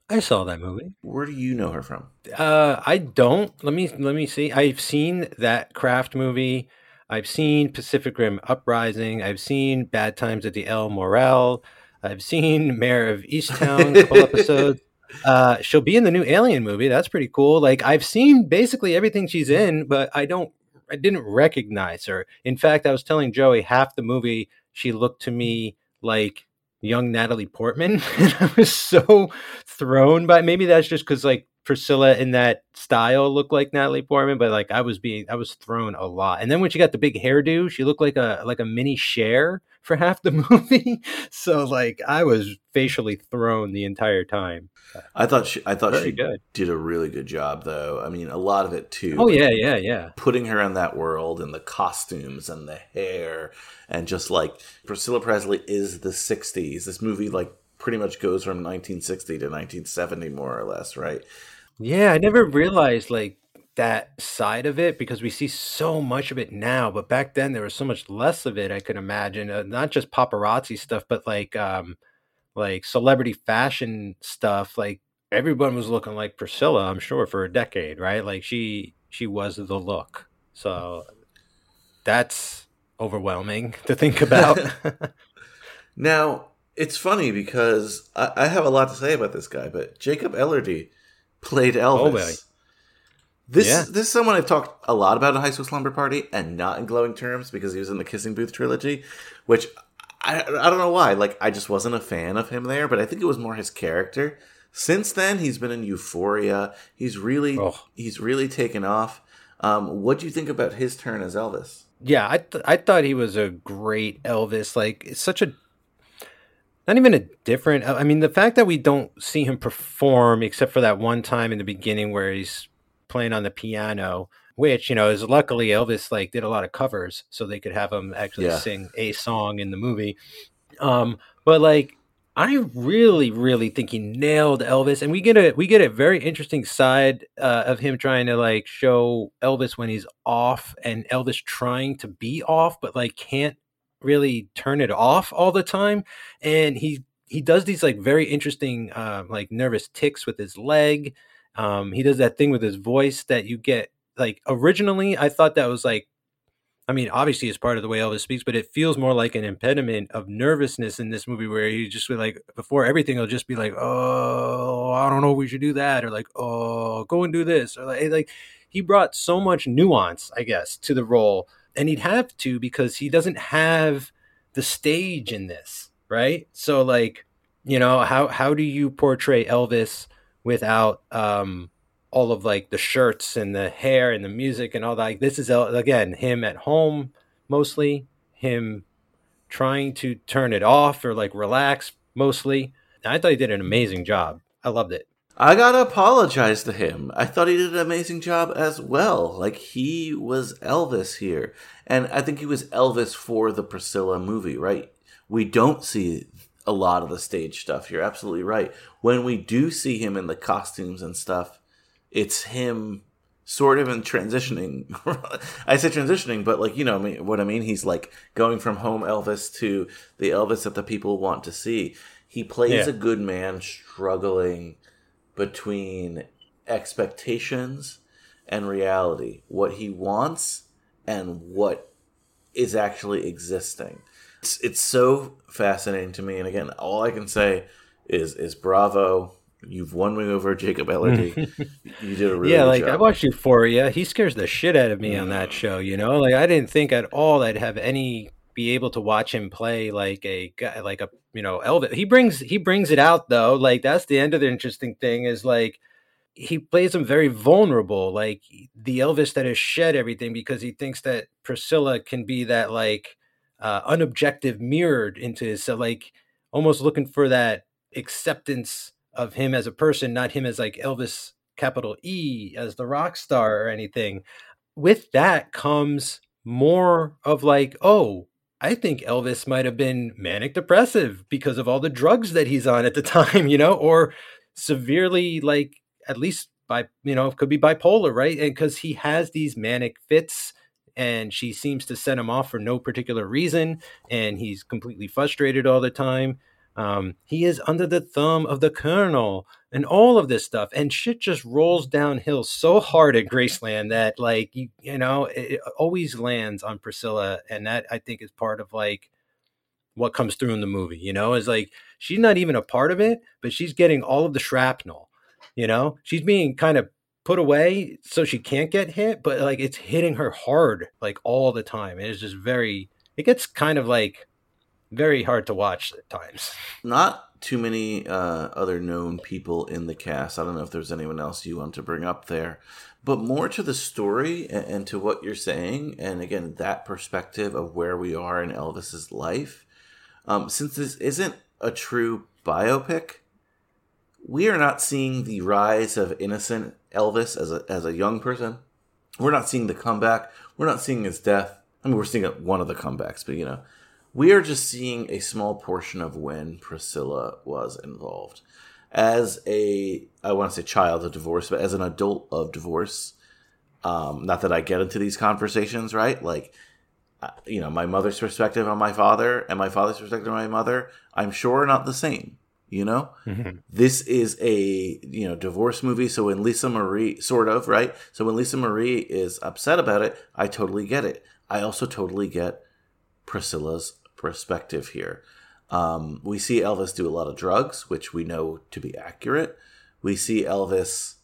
I saw that movie. Where do you know her from? Uh, I don't. Let me let me see. I've seen that Craft movie. I've seen Pacific Rim Uprising. I've seen Bad Times at the El Morale. I've seen Mayor of Easttown, a couple episodes. Uh, she'll be in the new Alien movie. That's pretty cool. Like, I've seen basically everything she's in, but I don't, I didn't recognize her. In fact, I was telling Joey half the movie, she looked to me like young Natalie Portman. And I was so thrown by, maybe that's just because like Priscilla in that style looked like Natalie Portman, but like I was being, I was thrown a lot. And then when she got the big hairdo, she looked like a, like a mini Cher for half the movie. So like I was facially thrown the entire time. I thought she, I thought Very she good. did a really good job, though. I mean, a lot of it too. Oh yeah, yeah, yeah. Putting her in that world, and the costumes, and the hair, and just like Priscilla Presley is the sixties. This movie like pretty much goes from nineteen sixty to nineteen seventy, more or less, right? Yeah, I never realized like that side of it, because we see so much of it now, but back then there was so much less of it. I could imagine uh, not just paparazzi stuff, but like. Um, like celebrity fashion stuff. Like everyone was looking like Priscilla, I'm sure, for a decade, right? Like she she was the look. So that's overwhelming to think about. Now, it's funny because I, I have a lot to say about this guy, but Jacob Elordi played Elvis. Oh, really? This, yeah. this is someone I've talked a lot about in High School Slumber Party, and not in glowing terms, because he was in the Kissing Booth trilogy, which... I, I don't know why. Like, I just wasn't a fan of him there, but I think it was more his character. Since then, he's been in Euphoria. He's really oh. he's really taken off. Um, what do you think about his turn as Elvis? Yeah, I th- I thought he was a great Elvis. Like, it's such a not even a different. I mean, the fact that we don't see him perform except for that one time in the beginning where he's playing on the piano. Which, you know, is luckily Elvis like did a lot of covers, so they could have him actually yeah. sing a song in the movie. Um, but like, I really, really think he nailed Elvis, and we get a we get a very interesting side uh, of him trying to like show Elvis when he's off, and Elvis trying to be off, but like can't really turn it off all the time, and he he does these like very interesting uh, like nervous tics with his leg. Um, he does that thing with his voice that you get. Like originally I thought that was like, I mean, obviously it's part of the way Elvis speaks, but it feels more like an impediment of nervousness in this movie, where he just like, before everything, he'll just be like, oh, I don't know, we should do that. Or like, oh, go and do this. Or like, like he brought so much nuance, I guess, to the role, and he'd have to, because he doesn't have the stage in this. Right. So like, you know, how, how do you portray Elvis without, um, all of like the shirts and the hair and the music and all that? Like, this is again him at home, mostly him trying to turn it off or like relax mostly. And I thought he did an amazing job. I loved it. I gotta apologize to him. I thought he did an amazing job as well. Like, he was Elvis here, and I think he was Elvis for the Priscilla movie, right? We don't see a lot of the stage stuff. You're absolutely right. When we do see him in the costumes and stuff, it's him sort of in transitioning. I say transitioning, but like, you know what I mean? He's like going from home Elvis to the Elvis that the people want to see. He plays yeah. a good man struggling between expectations and reality, what he wants and what is actually existing. It's, it's so fascinating to me. And again, all I can say is is bravo. You've won me over, Jacob Elordi. You did a really yeah, good like, job. Yeah, like I watched Euphoria. He scares the shit out of me mm. on that show, you know? Like I didn't think at all I'd have any be able to watch him play like a guy, like a, you know, Elvis. He brings he brings it out though. Like that's the end of the interesting thing is like he plays him very vulnerable, like the Elvis that has shed everything because he thinks that Priscilla can be that like uh, unobjective mirrored into his, so like almost looking for that acceptance of him as a person, not him as like Elvis, capital E, as the rock star or anything. With that comes more of like, oh, I think Elvis might have been manic depressive because of all the drugs that he's on at the time, you know, or severely like at least by, you know, could be bipolar, right? And because he has these manic fits and she seems to set him off for no particular reason. And he's completely frustrated all the time. Um, he is under the thumb of the colonel and all of this stuff, and shit just rolls downhill so hard at Graceland that like, you, you know, it always lands on Priscilla. And that I think is part of like what comes through in the movie, you know, is like, she's not even a part of it, but she's getting all of the shrapnel, you know, she's being kind of put away so she can't get hit, but like, it's hitting her hard, like all the time. It is just very, it gets kind of like, very hard to watch at times. Not too many uh, other known people in the cast. I don't know if there's anyone else you want to bring up there. But more to the story and, and to what you're saying, and again, that perspective of where we are in Elvis's life. Um, since this isn't a true biopic, we are not seeing the rise of innocent Elvis as a, as a young person. We're not seeing the comeback. We're not seeing his death. I mean, we're seeing one of the comebacks, but you know, we are just seeing a small portion of when Priscilla was involved. As a, I want to say child of divorce, but as an adult of divorce, um, not that I get into these conversations, right? Like, you know, my mother's perspective on my father and my father's perspective on my mother, I'm sure are not the same, you know? Mm-hmm. This is a, you know, divorce movie. So when Lisa Marie, sort of, right? So when Lisa Marie is upset about it, I totally get it. I also totally get Priscilla's perspective here. Um, we see Elvis do a lot of drugs, which we know to be accurate. We see Elvis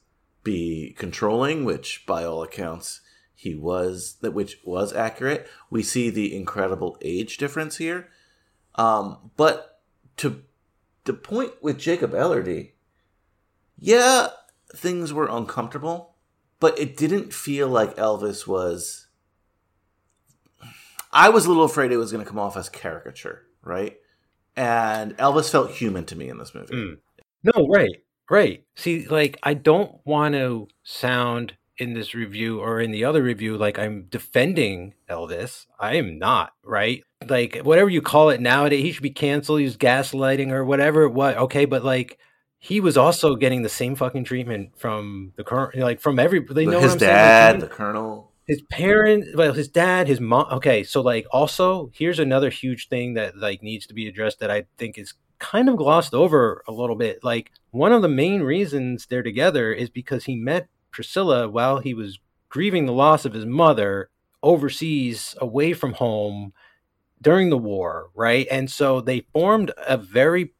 be controlling, which by all accounts he was, that which was accurate. We see the incredible age difference here. Um, but to the point with Jacob Elordi, yeah, things were uncomfortable, but it didn't feel like Elvis was. I was a little afraid it was going to come off as caricature, right? And Elvis felt human to me in this movie. Mm. No, right, right. See, like, I don't want to sound in this review or in the other review like I'm defending Elvis. I am not, right? Like, whatever you call it nowadays, he should be canceled. He's gaslighting or whatever. What? Okay, but like, he was also getting the same fucking treatment from the current, like, from every. They know his what I'm dad, saying? Like, the colonel. His parents, well, his dad, his mom. Okay, so like also here's another huge thing that like needs to be addressed that I think is kind of glossed over a little bit. Like one of the main reasons they're together is because he met Priscilla while he was grieving the loss of his mother overseas away from home during the war, right? And so they formed a very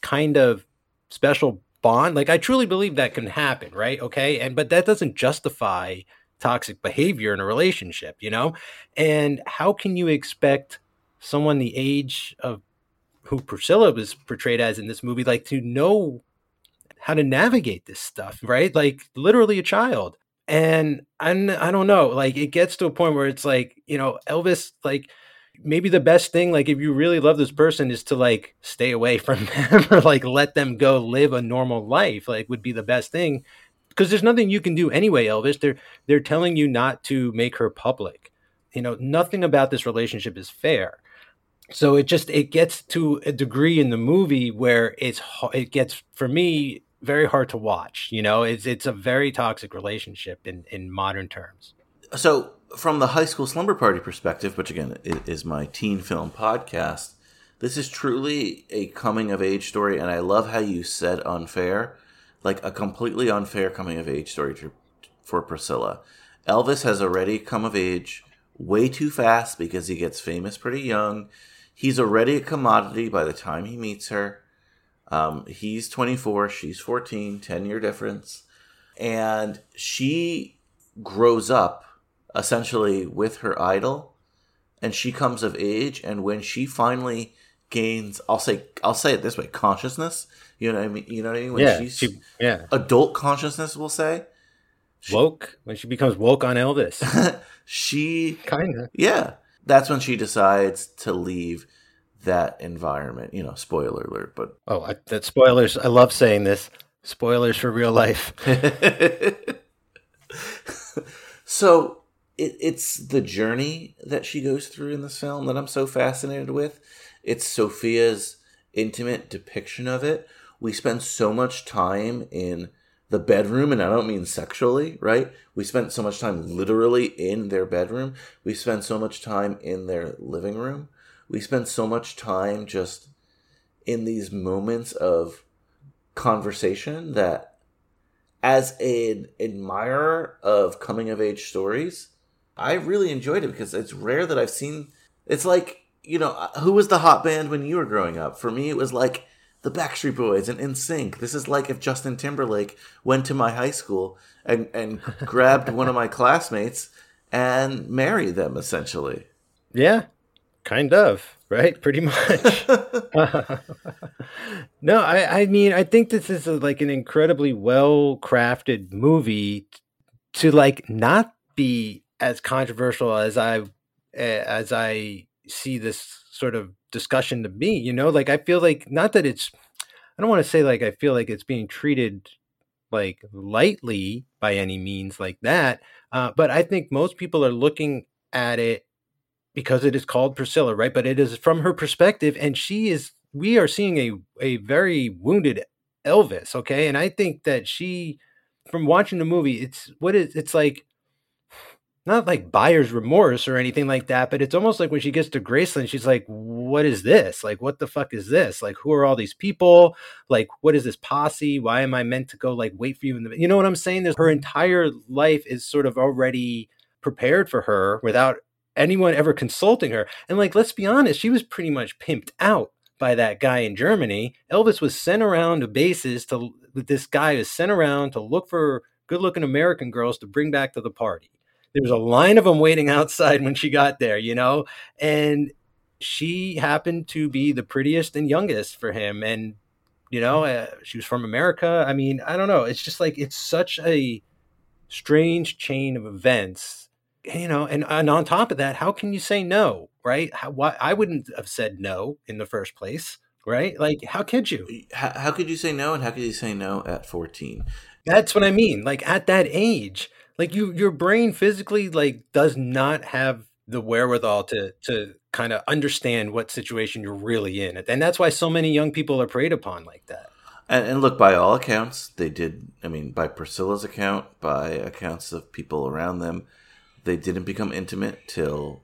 kind of special bond. Like I truly believe that can happen, right? Okay, and but that doesn't justify toxic behavior in a relationship, you know? And how can you expect someone the age of who Priscilla was portrayed as in this movie, like to know how to navigate this stuff, right? Like literally a child. And I'm, I don't know, like it gets to a point where it's like, you know, Elvis, like maybe the best thing, like if you really love this person is to like stay away from them or like let them go live a normal life, like would be the best thing. Because there's nothing you can do anyway, Elvis. They're they're telling you not to make her public. You know, nothing about this relationship is fair. So it just it gets to a degree in the movie where it's it gets for me very hard to watch. You know, it's it's a very toxic relationship in in modern terms. So from the High School Slumber Party perspective, which again is my teen film podcast, this is truly a coming of age story, and I love how you said unfair. Like a completely unfair coming-of-age story to, for Priscilla. Elvis has already come of age way too fast because he gets famous pretty young. He's already a commodity by the time he meets her. Um, he's twenty-four, she's fourteen, ten-year difference. And she grows up essentially with her idol, and she comes of age, and when she finally gains, I'll say I'll say it this way, consciousness, you know what I mean? You know what I mean? When yeah, she's she, yeah. adult consciousness, we'll say. She, woke, when she becomes woke on Elvis. she kinda. Yeah. That's when she decides to leave that environment. You know, spoiler alert, but oh, I, that spoilers. I love saying this. Spoilers for real life. So it, it's the journey that she goes through in this film that I'm so fascinated with. It's Sophia's intimate depiction of it. We spend so much time in the bedroom, and I don't mean sexually, right? We spent so much time literally in their bedroom. We spent so much time in their living room. We spend so much time just in these moments of conversation that as an admirer of coming-of-age stories, I really enjoyed it because it's rare that I've seen... It's like, you know, who was the hot band when you were growing up? For me, it was like the Backstreet Boys and N Sync. This is like if Justin Timberlake went to my high school and, and grabbed one of my classmates and married them, essentially. Yeah, kind of, right? Pretty much. No, I, I mean, I think this is a, like an incredibly well-crafted movie to like not be as controversial as I as I see this sort of discussion to me, you know, like I feel like not that it's, I don't want to say like I feel like it's being treated like lightly by any means like that, uh, but I think most people are looking at it because it is called Priscilla, right? But it is from her perspective, and she is, we are seeing a a very wounded Elvis, okay? And I think that she, from watching the movie, it's what is it's like. Not like buyer's remorse or anything like that, but it's almost like when she gets to Graceland, she's like, what is this? Like, what the fuck is this? Like, who are all these people? Like, what is this posse? Why am I meant to go like wait for you in the, you know what I'm saying? There's, her entire life is sort of already prepared for her without anyone ever consulting her. And like, let's be honest, she was pretty much pimped out by that guy in Germany. Elvis was sent around to bases to, this guy is sent around to look for good looking American girls to bring back to the party. There was a line of them waiting outside when she got there, you know, and she happened to be the prettiest and youngest for him. And, you know, uh, she was from America. I mean, I don't know. It's just like it's such a strange chain of events, you know, and, and on top of that, how can you say no? Right. How, why, I wouldn't have said no in the first place. Right. Like, how could you? How, how could you say no? And how could you say no at fourteen? That's what I mean. Like at that age. Like you, your brain physically like does not have the wherewithal to to kind of understand what situation you're really in, and that's why so many young people are preyed upon like that. And, and look, by all accounts, they did. I mean, by Priscilla's account, by accounts of people around them, they didn't become intimate till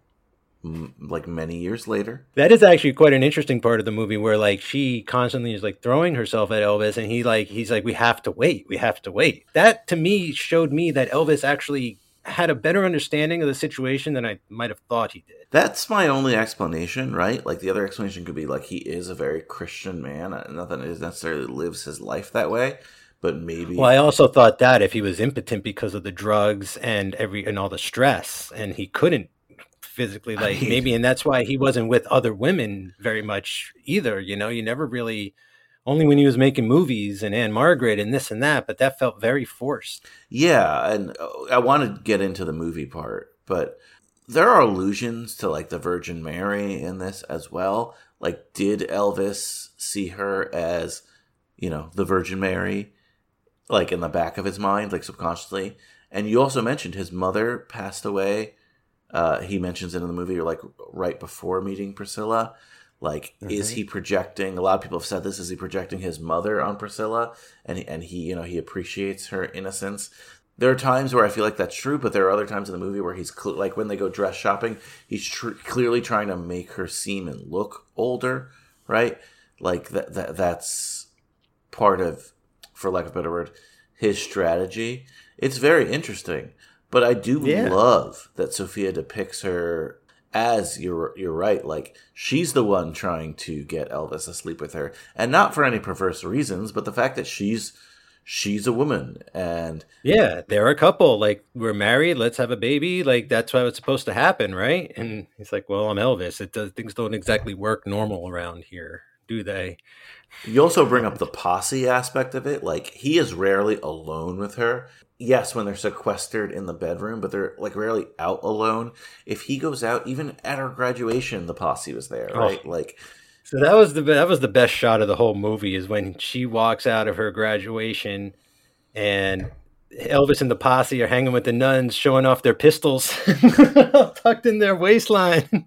m- like many years later. That is actually quite an interesting part of the movie, where like she constantly is like throwing herself at Elvis, and he like he's like, we have to wait, we have to wait. That to me showed me that Elvis actually had a better understanding of the situation than I might have thought he did. That's my only explanation, right? Like the other explanation could be like he is a very Christian man. Not that he necessarily lives his life that way, but maybe. Well, I also thought that if he was impotent because of the drugs and every and all the stress, and he couldn't physically, like I mean, maybe, and that's why he wasn't with other women very much either. You know, you never really, only when he was making movies and Anne Margaret and this and that, but that felt very forced. Yeah, and I want to get into the movie part, but there are allusions to like the Virgin Mary in this as well. Like, did Elvis see her as, you know, the Virgin Mary, like in the back of his mind, like subconsciously? And you also mentioned his mother passed away. Uh, he mentions it in the movie, or like right before meeting Priscilla. Like, mm-hmm. Is he projecting? A lot of people have said this. Is he projecting his mother on Priscilla? And he, and he, you know, he appreciates her innocence. There are times where I feel like that's true, but there are other times in the movie where he's cl- like when they go dress shopping, he's tr- clearly trying to make her seem and look older, right? Like that. Th- that's part of, for lack of a better word, his strategy. It's very interesting. But I do yeah. love that Sofia depicts her as you're you're right, like, she's the one trying to get Elvis asleep with her, and not for any perverse reasons, but the fact that she's she's a woman, and yeah, they're a couple, like, we're married, let's have a baby, like, that's what was supposed to happen, right? And he's like, well, I'm Elvis. It does, things don't exactly work normal around here, do they? You also bring up the posse aspect of it. Like, he is rarely alone with her. Yes, when they're sequestered in the bedroom, but they're, like, rarely out alone. If he goes out, even at her graduation, the posse was there, right? Oh. Like, so that was the that was the best shot of the whole movie, is when she walks out of her graduation, and Elvis and the posse are hanging with the nuns, showing off their pistols tucked in their waistline.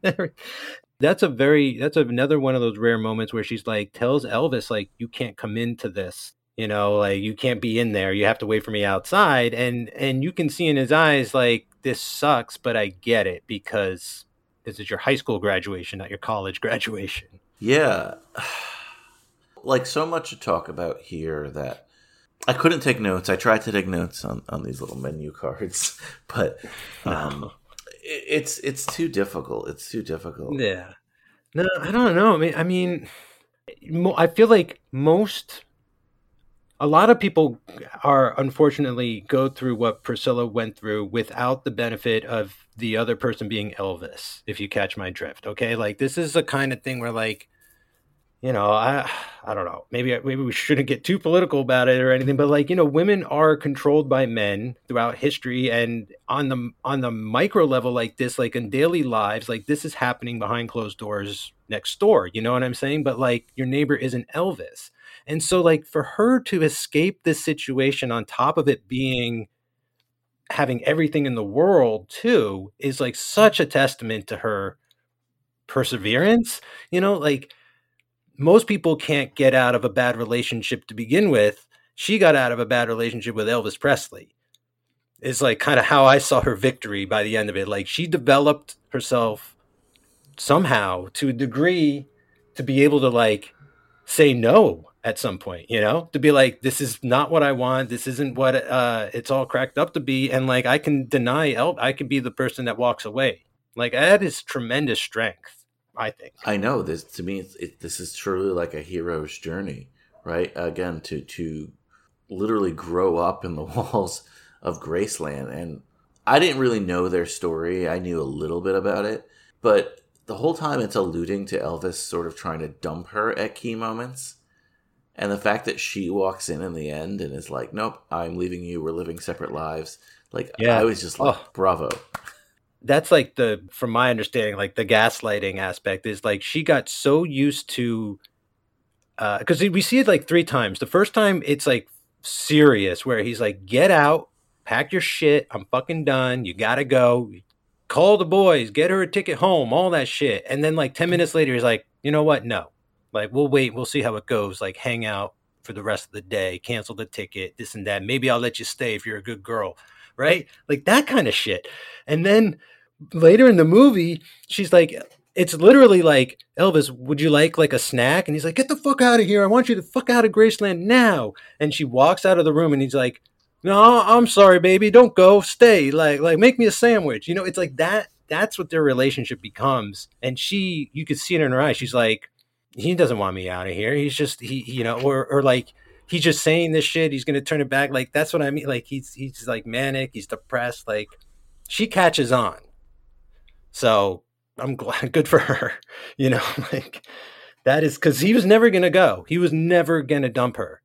That's a very that's another one of those rare moments where she's like, tells Elvis, like, you can't come into this. You know, like, you can't be in there. You have to wait for me outside. And and you can see in his eyes, like, this sucks, but I get it, because this is your high school graduation, not your college graduation. Yeah. Like, so much to talk about here that I couldn't take notes. I tried to take notes on, on these little menu cards, but um, no. it, it's it's too difficult. It's too difficult. Yeah. No, I don't know. I mean, I, mean, I feel like most... A lot of people are, unfortunately, go through what Priscilla went through without the benefit of the other person being Elvis, if you catch my drift, okay? Like, this is the kind of thing where, like, you know, I I don't know. Maybe maybe we shouldn't get too political about it or anything, but, like, you know, women are controlled by men throughout history, and on the on the micro level like this, like, in daily lives, like, this is happening behind closed doors next door, you know what I'm saying? But, like, your neighbor isn't Elvis. And so, like, for her to escape this situation on top of it being having everything in the world, too, is, like, such a testament to her perseverance. You know, like, most people can't get out of a bad relationship to begin with. She got out of a bad relationship with Elvis Presley. It's, like, kind of how I saw her victory by the end of it. Like, she developed herself somehow to a degree to be able to, like, say no at some point, you know, to be like, this is not what I want. This isn't what uh, it's all cracked up to be. And, like, I can deny help. I could be the person that walks away. Like, that is tremendous strength, I think. I know this to me. It, this is truly like a hero's journey, right? Again, to, to literally grow up in the walls of Graceland. And I didn't really know their story. I knew a little bit about it, but the whole time it's alluding to Elvis sort of trying to dump her at key moments. And the fact that she walks in in the end and is like, nope, I'm leaving you. We're living separate lives. Like, yeah. I was just like, oh, bravo. That's like the, from my understanding, like the gaslighting aspect is like, she got so used to, uh, because we see it like three times. The first time it's like serious where he's like, get out, pack your shit. I'm fucking done. You got to go. Call the boys, get her a ticket home, all that shit. And then like ten minutes later, he's like, you know what? No. Like, we'll wait. We'll see how it goes. Like, hang out for the rest of the day. Cancel the ticket, this and that. Maybe I'll let you stay if you're a good girl, right? Like, that kind of shit. And then later in the movie, she's like, it's literally like, Elvis, would you like, like, a snack? And he's like, get the fuck out of here. I want you to fuck out of Graceland now. And she walks out of the room and he's like, no, I'm sorry, baby. Don't go. Stay. Like, like, make me a sandwich. You know, it's like that. That's what their relationship becomes. And she, you could see it in her eyes. She's like, he doesn't want me out of here. He's just, he, you know, or, or like, he's just saying this shit. He's going to turn it back. Like, that's what I mean. Like, he's, he's like manic. He's depressed. Like, she catches on. So I'm glad. Good for her. You know, like, that is because he was never going to go. He was never going to dump her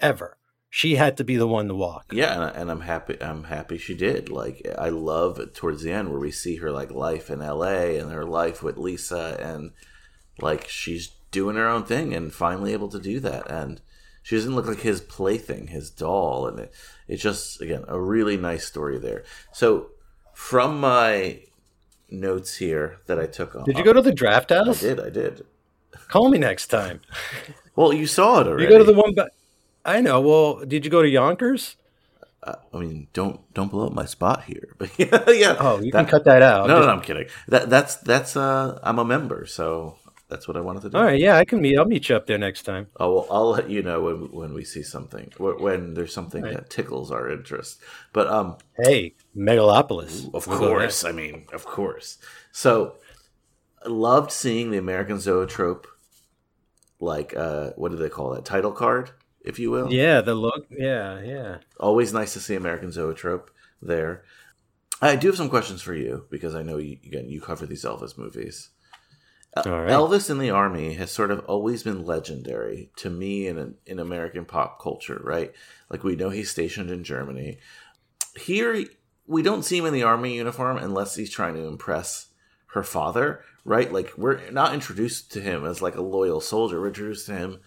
ever. She had to be the one to walk. Yeah. And, and I'm happy. I'm happy she did. Like, I love towards the end where we see her like life in L A and her life with Lisa and, like, she's doing her own thing and finally able to do that. And she doesn't look like his plaything, his doll. And it, it's just, again, a really nice story there. So from my notes here that I took on. Did you go to the draft house? I did. I did. Call me next time. Well, you saw it already. You go to the one. Ba- I know. Well, did you go to Yonkers? Uh, I mean, don't don't blow up my spot here. But yeah, yeah. Oh, you that, can cut that out. No, no, no, I'm kidding. That that's that's uh, I'm a member, so. That's what I wanted to do. All right, yeah, I can meet. I'll meet you up there next time. Oh, well, I'll let you know when when we see something, when there's something right. that tickles our interest. But um, hey, Megalopolis, of course. I mean, of course. So, I loved seeing the American Zoetrope, like uh, what do they call that? Title card, if you will. Yeah, the look. Yeah, yeah. Always nice to see American Zoetrope there. I do have some questions for you because I know you again you cover these Elvis movies. All right. Elvis in the Army has sort of always been legendary to me in in American pop culture, right? Like we know he's stationed in Germany. Here, we don't see him in the Army uniform unless he's trying to impress her father, right? Like we're not introduced to him as like a loyal soldier. We're introduced to him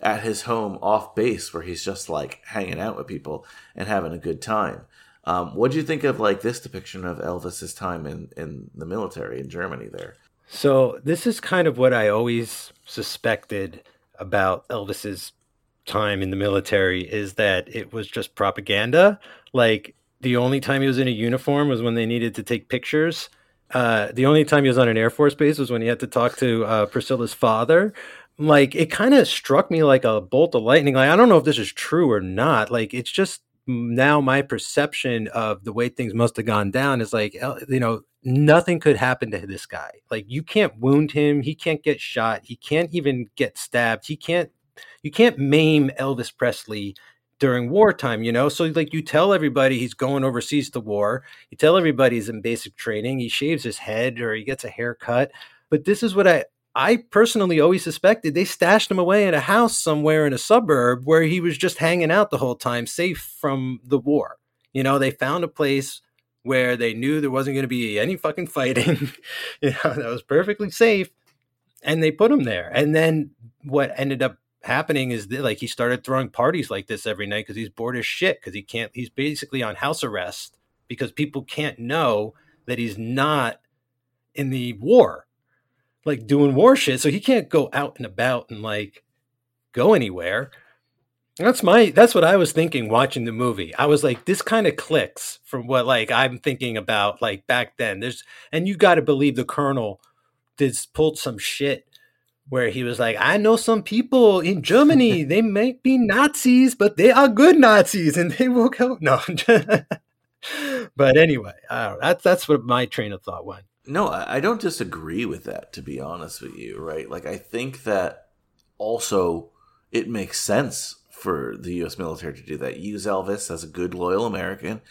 at his home off base where he's just like hanging out with people and having a good time. Um, what do you think of like this depiction of Elvis's time in, in the military in Germany there? So this is kind of what I always suspected about Elvis's time in the military is that it was just propaganda. Like the only time he was in a uniform was when they needed to take pictures. Uh, the only time he was on an Air Force base was when he had to talk to uh, Priscilla's father. Like it kind of struck me like a bolt of lightning. Like I don't know if this is true or not. Like it's just now my perception of the way things must have gone down is like, you know, nothing could happen to this guy. Like you can't wound him. He can't get shot. He can't even get stabbed. He can't, you can't maim Elvis Presley during wartime, you know? So like you tell everybody he's going overseas to war. You tell everybody he's in basic training. He shaves his head or he gets a haircut. But this is what I, I personally always suspected. They stashed him away in a house somewhere in a suburb where he was just hanging out the whole time, safe from the war. You know, they found a place where they knew there wasn't going to be any fucking fighting, you know, that was perfectly safe, and they put him there. And then what ended up happening is that, like, he started throwing parties like this every night because he's bored as shit, because he can't, he's basically on house arrest because people can't know that he's not in the war, like, doing war shit, so he can't go out and about and, like, go anywhere. That's my, that's what I was thinking watching the movie. I was like, this kind of clicks from what like I'm thinking about like back then. There's, and you got to believe the Colonel did pulled some shit where he was like, I know some people in Germany, they might be Nazis, but they are good Nazis and they will help. No, but anyway, I don't, that's, that's what my train of thought went. No, I don't disagree with that, to be honest with you. Right. Like, I think that also it makes sense for the U S military to do that. Use Elvis as a good, loyal American,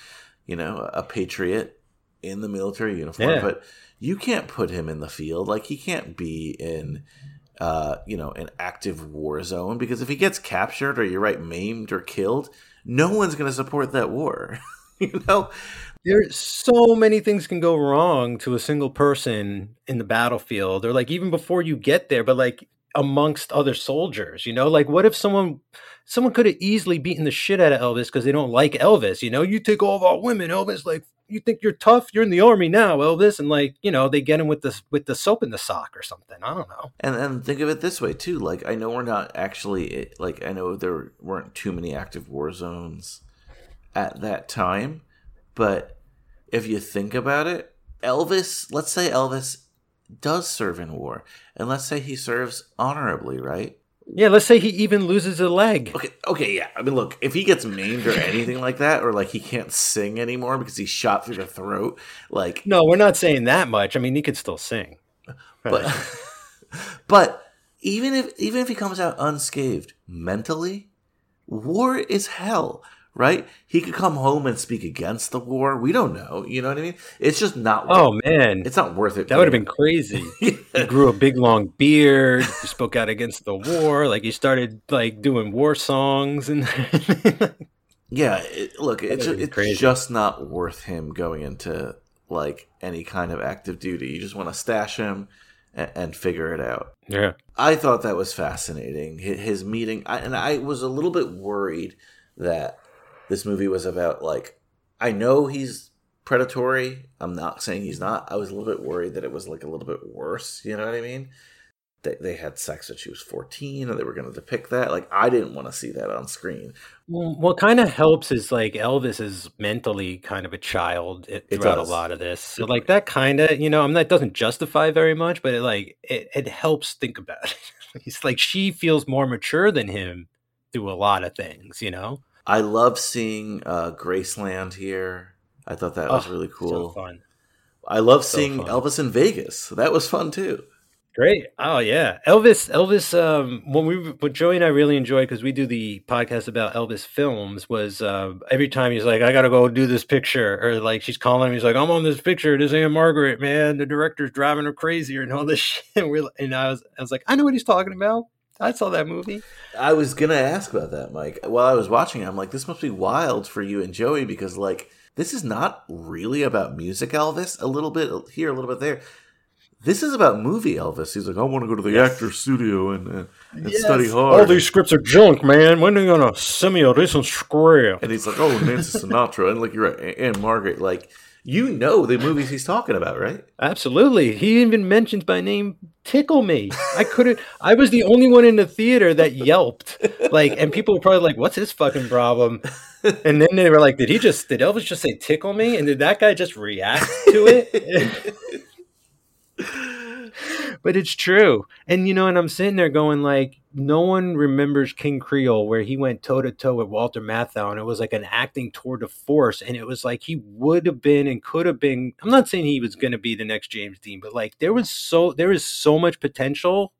you know, a patriot in the military uniform. Yeah. But you can't put him in the field. Like, he can't be in, uh, you know, an active war zone. Because if he gets captured or, you're right, maimed or killed, no one's going to support that war. You know? There's so many things can go wrong to a single person in the battlefield. Or, like, even before you get there. But, like, amongst other soldiers, you know, like what if someone someone could have easily beaten the shit out of Elvis because they don't like Elvis, you know, you take all of our women, Elvis, like, you think you're tough, you're in the Army now, Elvis, and, like, you know, they get him with the with the soap in the sock or something. I don't know. And and think of it this way too, like, I know we're not actually, like, I know there weren't too many active war zones at that time, but if you think about it, Elvis, let's say Elvis does serve in war, and let's say he serves honorably, right? Yeah, let's say he even loses a leg. Okay, okay, yeah. I mean, look, if he gets maimed or anything like that, or like he can't sing anymore because he's shot through the throat, like, no, we're not saying that much. I mean, he could still sing, but but even if even if he comes out unscathed mentally, war is hell. Right? He could come home and speak against the war. We don't know. You know what I mean? It's just not worth it. Oh, man. It's not worth it. That would have been crazy. Yeah. He grew a big, long beard. He spoke out against the war. Like, he started, like, doing war songs. And yeah. It, look, it's, just, it's just not worth him going into, like, any kind of active duty. You just want to stash him and, and figure it out. Yeah. I thought that was fascinating. His meeting. I, and I was a little bit worried that this movie was about, like, I know he's predatory. I'm not saying he's not. I was a little bit worried that it was, like, a little bit worse. You know what I mean? they, they had sex when she was fourteen, and they were going to depict that. Like, I didn't want to see that on screen. Well, what kind of helps is, like, Elvis is mentally kind of a child it, it throughout does. a lot of this. So, like, that kind of, you know, I mean, that doesn't justify very much, but, it, like, it, it helps think about it. It's like she feels more mature than him through a lot of things, you know? I love seeing uh, Graceland here. I thought that oh, was really cool. So fun. I love so seeing fun. Elvis in Vegas. That was fun, too. Great. Oh, yeah. Elvis, Elvis, um, when we, what Joey and I really enjoyed, because we do the podcast about Elvis films, was uh, every time he's like, I got to go do this picture. Or like she's calling him. He's like, I'm on this picture. This Aunt Margaret, man. The director's driving her crazy and all this shit. And, we're, and I was I was like, I know what he's talking about. I saw that movie. I was going to ask about that, Mike. While I was watching it, I'm like, this must be wild for you and Joey, because, like, this is not really about music Elvis. A little bit here, a little bit there. This is about movie Elvis. He's like, I want to go to the yes. actor's studio and, and, and yes. study hard. All these scripts are junk, man. When are you going to send me a decent script? And he's like, oh, Nancy Sinatra. And, like, you're right. And Margaret, like, you know the movies he's talking about, right? Absolutely. He even mentions by name Tickle Me. I couldn't. I was the only one in the theater that yelped. Like, and people were probably like, what's his fucking problem? And then they were like, did he just, did Elvis just say Tickle Me? And did that guy just react to it? But it's true. And, you know, and I'm sitting there going, like, no one remembers King Creole, where he went toe to toe with Walter Matthau, and it was like an acting tour de force. And it was like he would have been and could have been. I'm not saying he was going to be the next James Dean, but, like, there was so there is so much potential,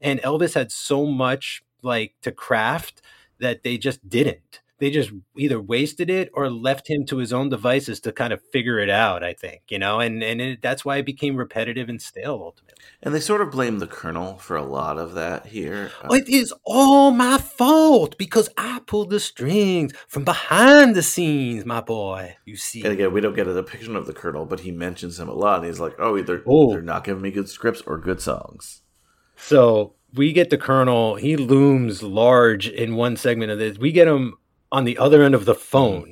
and Elvis had so much, like, to craft that they just didn't. They just either wasted it or left him to his own devices to kind of figure it out, I think, you know, and, and it, that's why it became repetitive and stale ultimately. And they sort of blame the Colonel for a lot of that here. Uh, it is all my fault because I pulled the strings from behind the scenes, my boy. You see. And again, we don't get a depiction of the Colonel, but he mentions him a lot. And he's like, oh, either oh. they're not giving me good scripts or good songs. So we get the Colonel. He looms large in one segment of this. We get him on the other end of the phone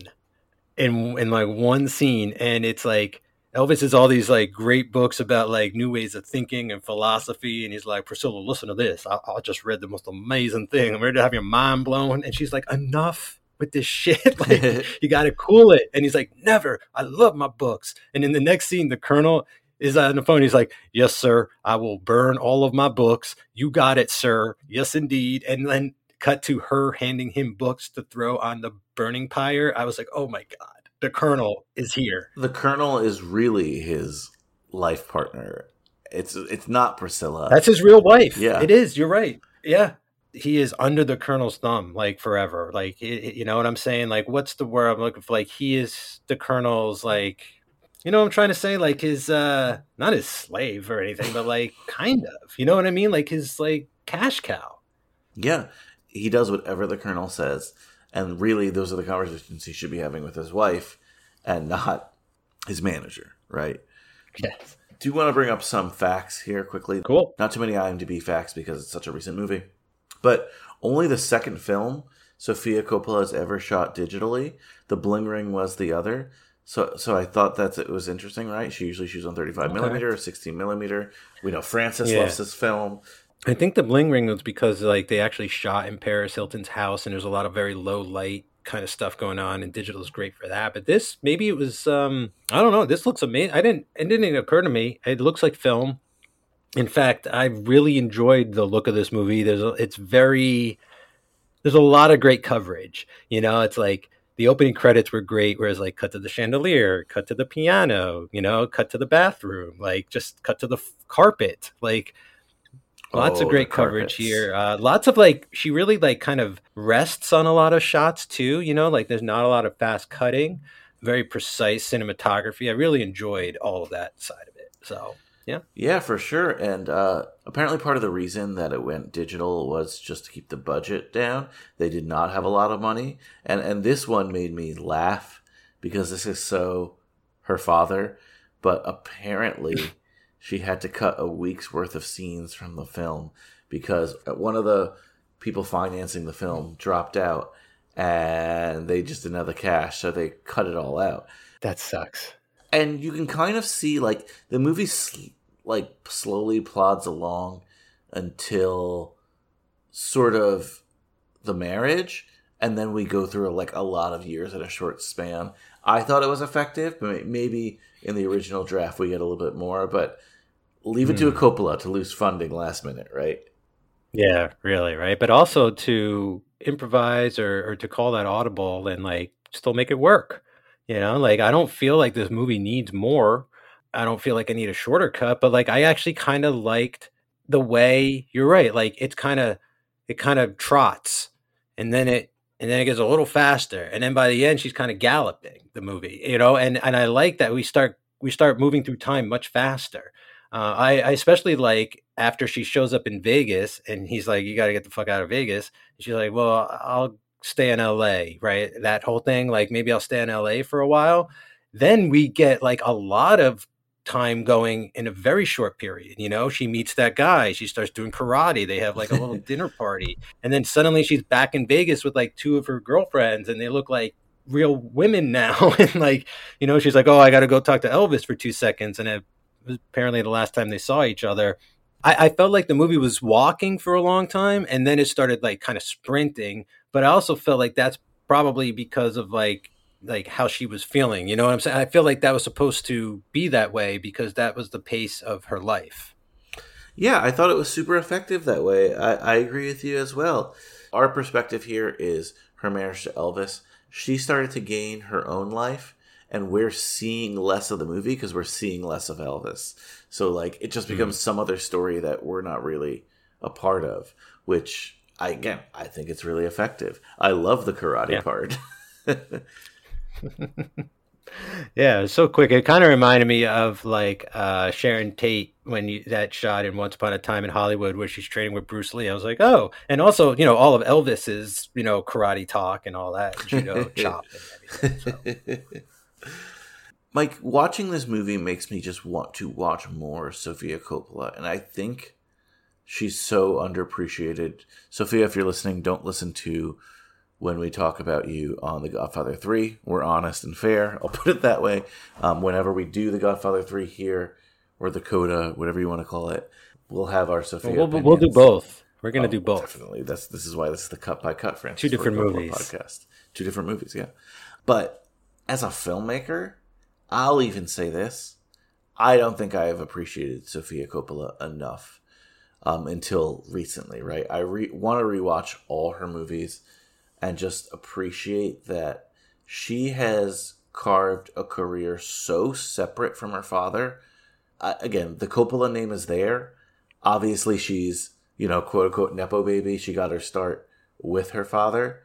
in in like one scene, and it's like Elvis has all these, like, great books about, like, new ways of thinking and philosophy, and he's like, Priscilla, listen to this. I, I just read the most amazing thing. I'm ready to have your mind blown. And she's like, enough with this shit. Like, you got to cool it. And he's like, never. I love my books. And in the next scene, the Colonel is on the phone. He's like, yes, sir. I will burn all of my books. You got it, sir. Yes, indeed. And then cut to her handing him books to throw on the burning pyre. I was like, oh my God, the Colonel is here. The Colonel is really his life partner. It's it's not Priscilla. That's his real wife. Yeah, it is. You're right. Yeah. He is under the Colonel's thumb, like, forever. Like, it, it, you know what I'm saying? Like, what's the word I'm looking for? Like, he is the Colonel's, like, you know what I'm trying to say? Like, his, uh, not his slave or anything, but, like, kind of, you know what I mean? Like, his, like, cash cow. Yeah. He does whatever the Colonel says, and really those are the conversations he should be having with his wife and not his manager, right? Yes. Do you want to bring up some facts here quickly? Cool. Not too many IMDb facts because it's such a recent movie. But only the second film Sofia Coppola has ever shot digitally. The Bling Ring was the other. So so I thought that's it was interesting, right? She usually shoots on thirty-five millimeter or sixteen millimeter. We know Francis yeah. loves this film. I think the Bling Ring was because, like, they actually shot in Paris Hilton's house, and there's a lot of very low light kind of stuff going on, and digital is great for that. But this, maybe it was, um, I don't know. This looks amazing. I didn't, it didn't even occur to me. It looks like film. In fact, I really enjoyed the look of this movie. There's, a, it's very, there's a lot of great coverage. You know, it's like the opening credits were great, whereas, like, cut to the chandelier, cut to the piano, you know, cut to the bathroom, like, just cut to the f- carpet, like. Lots oh, of great coverage here. Uh, lots of, like, she really, like, kind of rests on a lot of shots too, you know, like, there's not a lot of fast cutting, very precise cinematography. I really enjoyed all of that side of it. So, yeah. Yeah, for sure. And uh, apparently part of the reason that it went digital was just to keep the budget down. They did not have a lot of money. And, and this one made me laugh because this is so her father, but apparently she had to cut a week's worth of scenes from the film because one of the people financing the film dropped out and they just didn't have the cash, so they cut it all out. That sucks. And you can kind of see, like, the movie, like, slowly plods along until sort of the marriage, and then we go through like a lot of years in a short span. I thought it was effective, but maybe in the original draft we get a little bit more, but leave it mm. to a Coppola to lose funding last minute, right? Yeah, really, right? But also to improvise or, or to call that audible and like still make it work. You know, like I don't feel like this movie needs more. I don't feel like I need a shorter cut, but like I actually kind of liked the way, you're right, like it's kind of it kind of trots and then it and then it gets a little faster, and then by the end she's kind of galloping the movie, you know, and and I like that we start we start moving through time much faster. Uh, I, I especially like after she shows up in Vegas and he's like, you got to get the fuck out of Vegas. And she's like, well, I'll stay in L A, right? That whole thing, like maybe I'll stay in L A for a while. Then we get like a lot of time going in a very short period. You know, she meets that guy. She starts doing karate. They have like a little dinner party. And then suddenly she's back in Vegas with like two of her girlfriends and they look like real women now. And like, you know, she's like, oh, I got to go talk to Elvis for two seconds. And it was apparently the last time they saw each other. I, I felt like the movie was walking for a long time and then it started like kind of sprinting. But I also felt like that's probably because of like, like how she was feeling, you know what I'm saying? I feel like that was supposed to be that way because that was the pace of her life. Yeah, I thought it was super effective that way. I, I agree with you as well. Our perspective here is her marriage to Elvis. She started to gain her own life and we're seeing less of the movie because we're seeing less of Elvis. So like it just becomes mm. some other story that we're not really a part of, which I, again, I think it's really effective. I love the karate yeah. part. Yeah, it was so quick. It kind of reminded me of like uh Sharon Tate when you, that shot in Once Upon a Time in Hollywood where she's training with Bruce Lee. I was like, oh, and also, you know, all of Elvis's, you know, karate talk and all that, and, you know, chop and everything. So. Mike, watching this movie makes me just want to watch more Sofia Coppola, and I think she's so underappreciated. Sofia, if you're listening, don't listen to when we talk about you on The Godfather three. We're honest and fair. I'll put it that way. Um, whenever we do The Godfather three here, or The Coda, whatever you want to call it, we'll have our Sophia We'll, we'll, we'll do both. We're going to oh, do both. Definitely. That's, this is why this is the Cut by Cut, Francis. Two different movies. Podcast. Two different movies, yeah. But as a filmmaker, I'll even say this. I don't think I have appreciated Sofia Coppola enough um, until recently, right? I re- want to rewatch all her movies and just appreciate that she has carved a career so separate from her father. Uh, again, the Coppola name is there. Obviously, she's, you know, quote-unquote Nepo baby. She got her start with her father.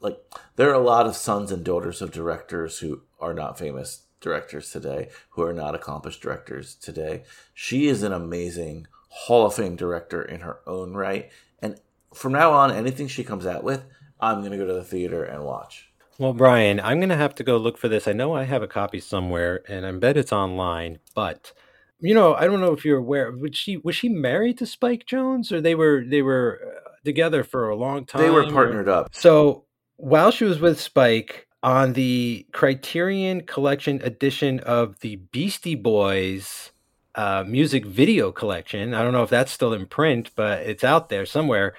Like, there are a lot of sons and daughters of directors who are not famous directors today, who are not accomplished directors today. She is an amazing Hall of Fame director in her own right. And from now on, anything she comes out with, I'm going to go to the theater and watch. Well, Brian, I'm going to have to go look for this. I know I have a copy somewhere, and I bet it's online. But, you know, I don't know if you're aware. Was she, was she married to Spike Jonze, or they were they were together for a long time? They were partnered or... up. So while she was with Spike on the Criterion Collection edition of the Beastie Boys uh, music video collection, I don't know if that's still in print, but it's out there somewhere.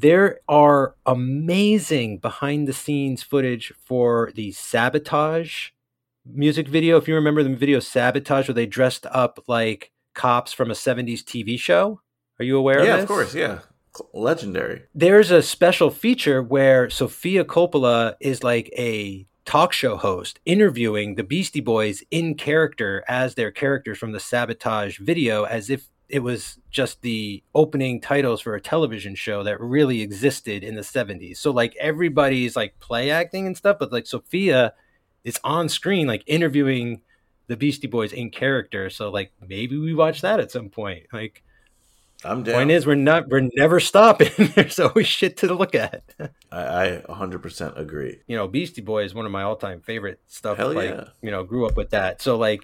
There are amazing behind-the-scenes footage for the Sabotage music video. If you remember the video Sabotage, where they dressed up like cops from a seventies T V show. Are you aware yeah, of this? Yeah, of course, yeah. Legendary. There's a special feature where Sofia Coppola is like a talk show host interviewing the Beastie Boys in character as their characters from the Sabotage video, as if it was just the opening titles for a television show that really existed in the seventies. So like everybody's like play acting and stuff, but like Sofia is on screen, like interviewing the Beastie Boys in character. So like, maybe we watch that at some point. Like I'm down. Point is we're not, we're never stopping. There's always shit to look at. I, I one hundred percent agree. You know, Beastie Boys is one of my all time favorite stuff. Hell like, yeah. You know, grew up with that. So like,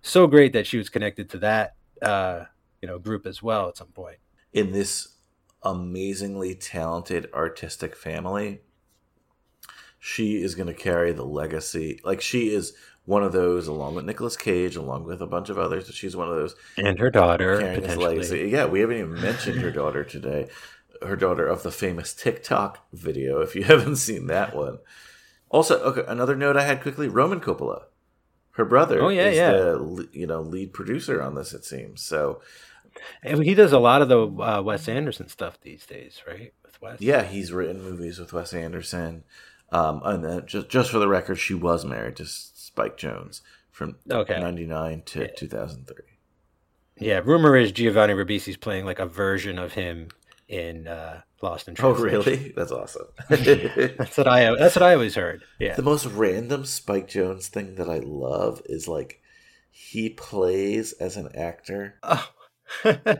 so great that she was connected to that, uh, you know, group as well at some point. In this amazingly talented artistic family, she is going to carry the legacy. Like, she is one of those, along with Nicolas Cage, along with a bunch of others. But she's one of those. And her daughter, potentially. Yeah, we haven't even mentioned her daughter today. Her daughter of the famous TikTok video, if you haven't seen that one. Also, okay, another note I had quickly, Roman Coppola. Her brother oh, yeah, is yeah. the you know lead producer on this, it seems. So, and he does a lot of the uh, Wes Anderson stuff these days, right? With Wes. Yeah, he's written movies with Wes Anderson. Um, and then just just for the record, she was married to Spike Jonze from okay. ninety-nine to yeah. two thousand three. Yeah, rumor is Giovanni Ribisi's playing like a version of him in uh, Lost in Translation. Oh, really? That's awesome. yeah, that's what I that's what I always heard. Yeah. The most random Spike Jonze thing that I love is like he plays as an actor. Oh.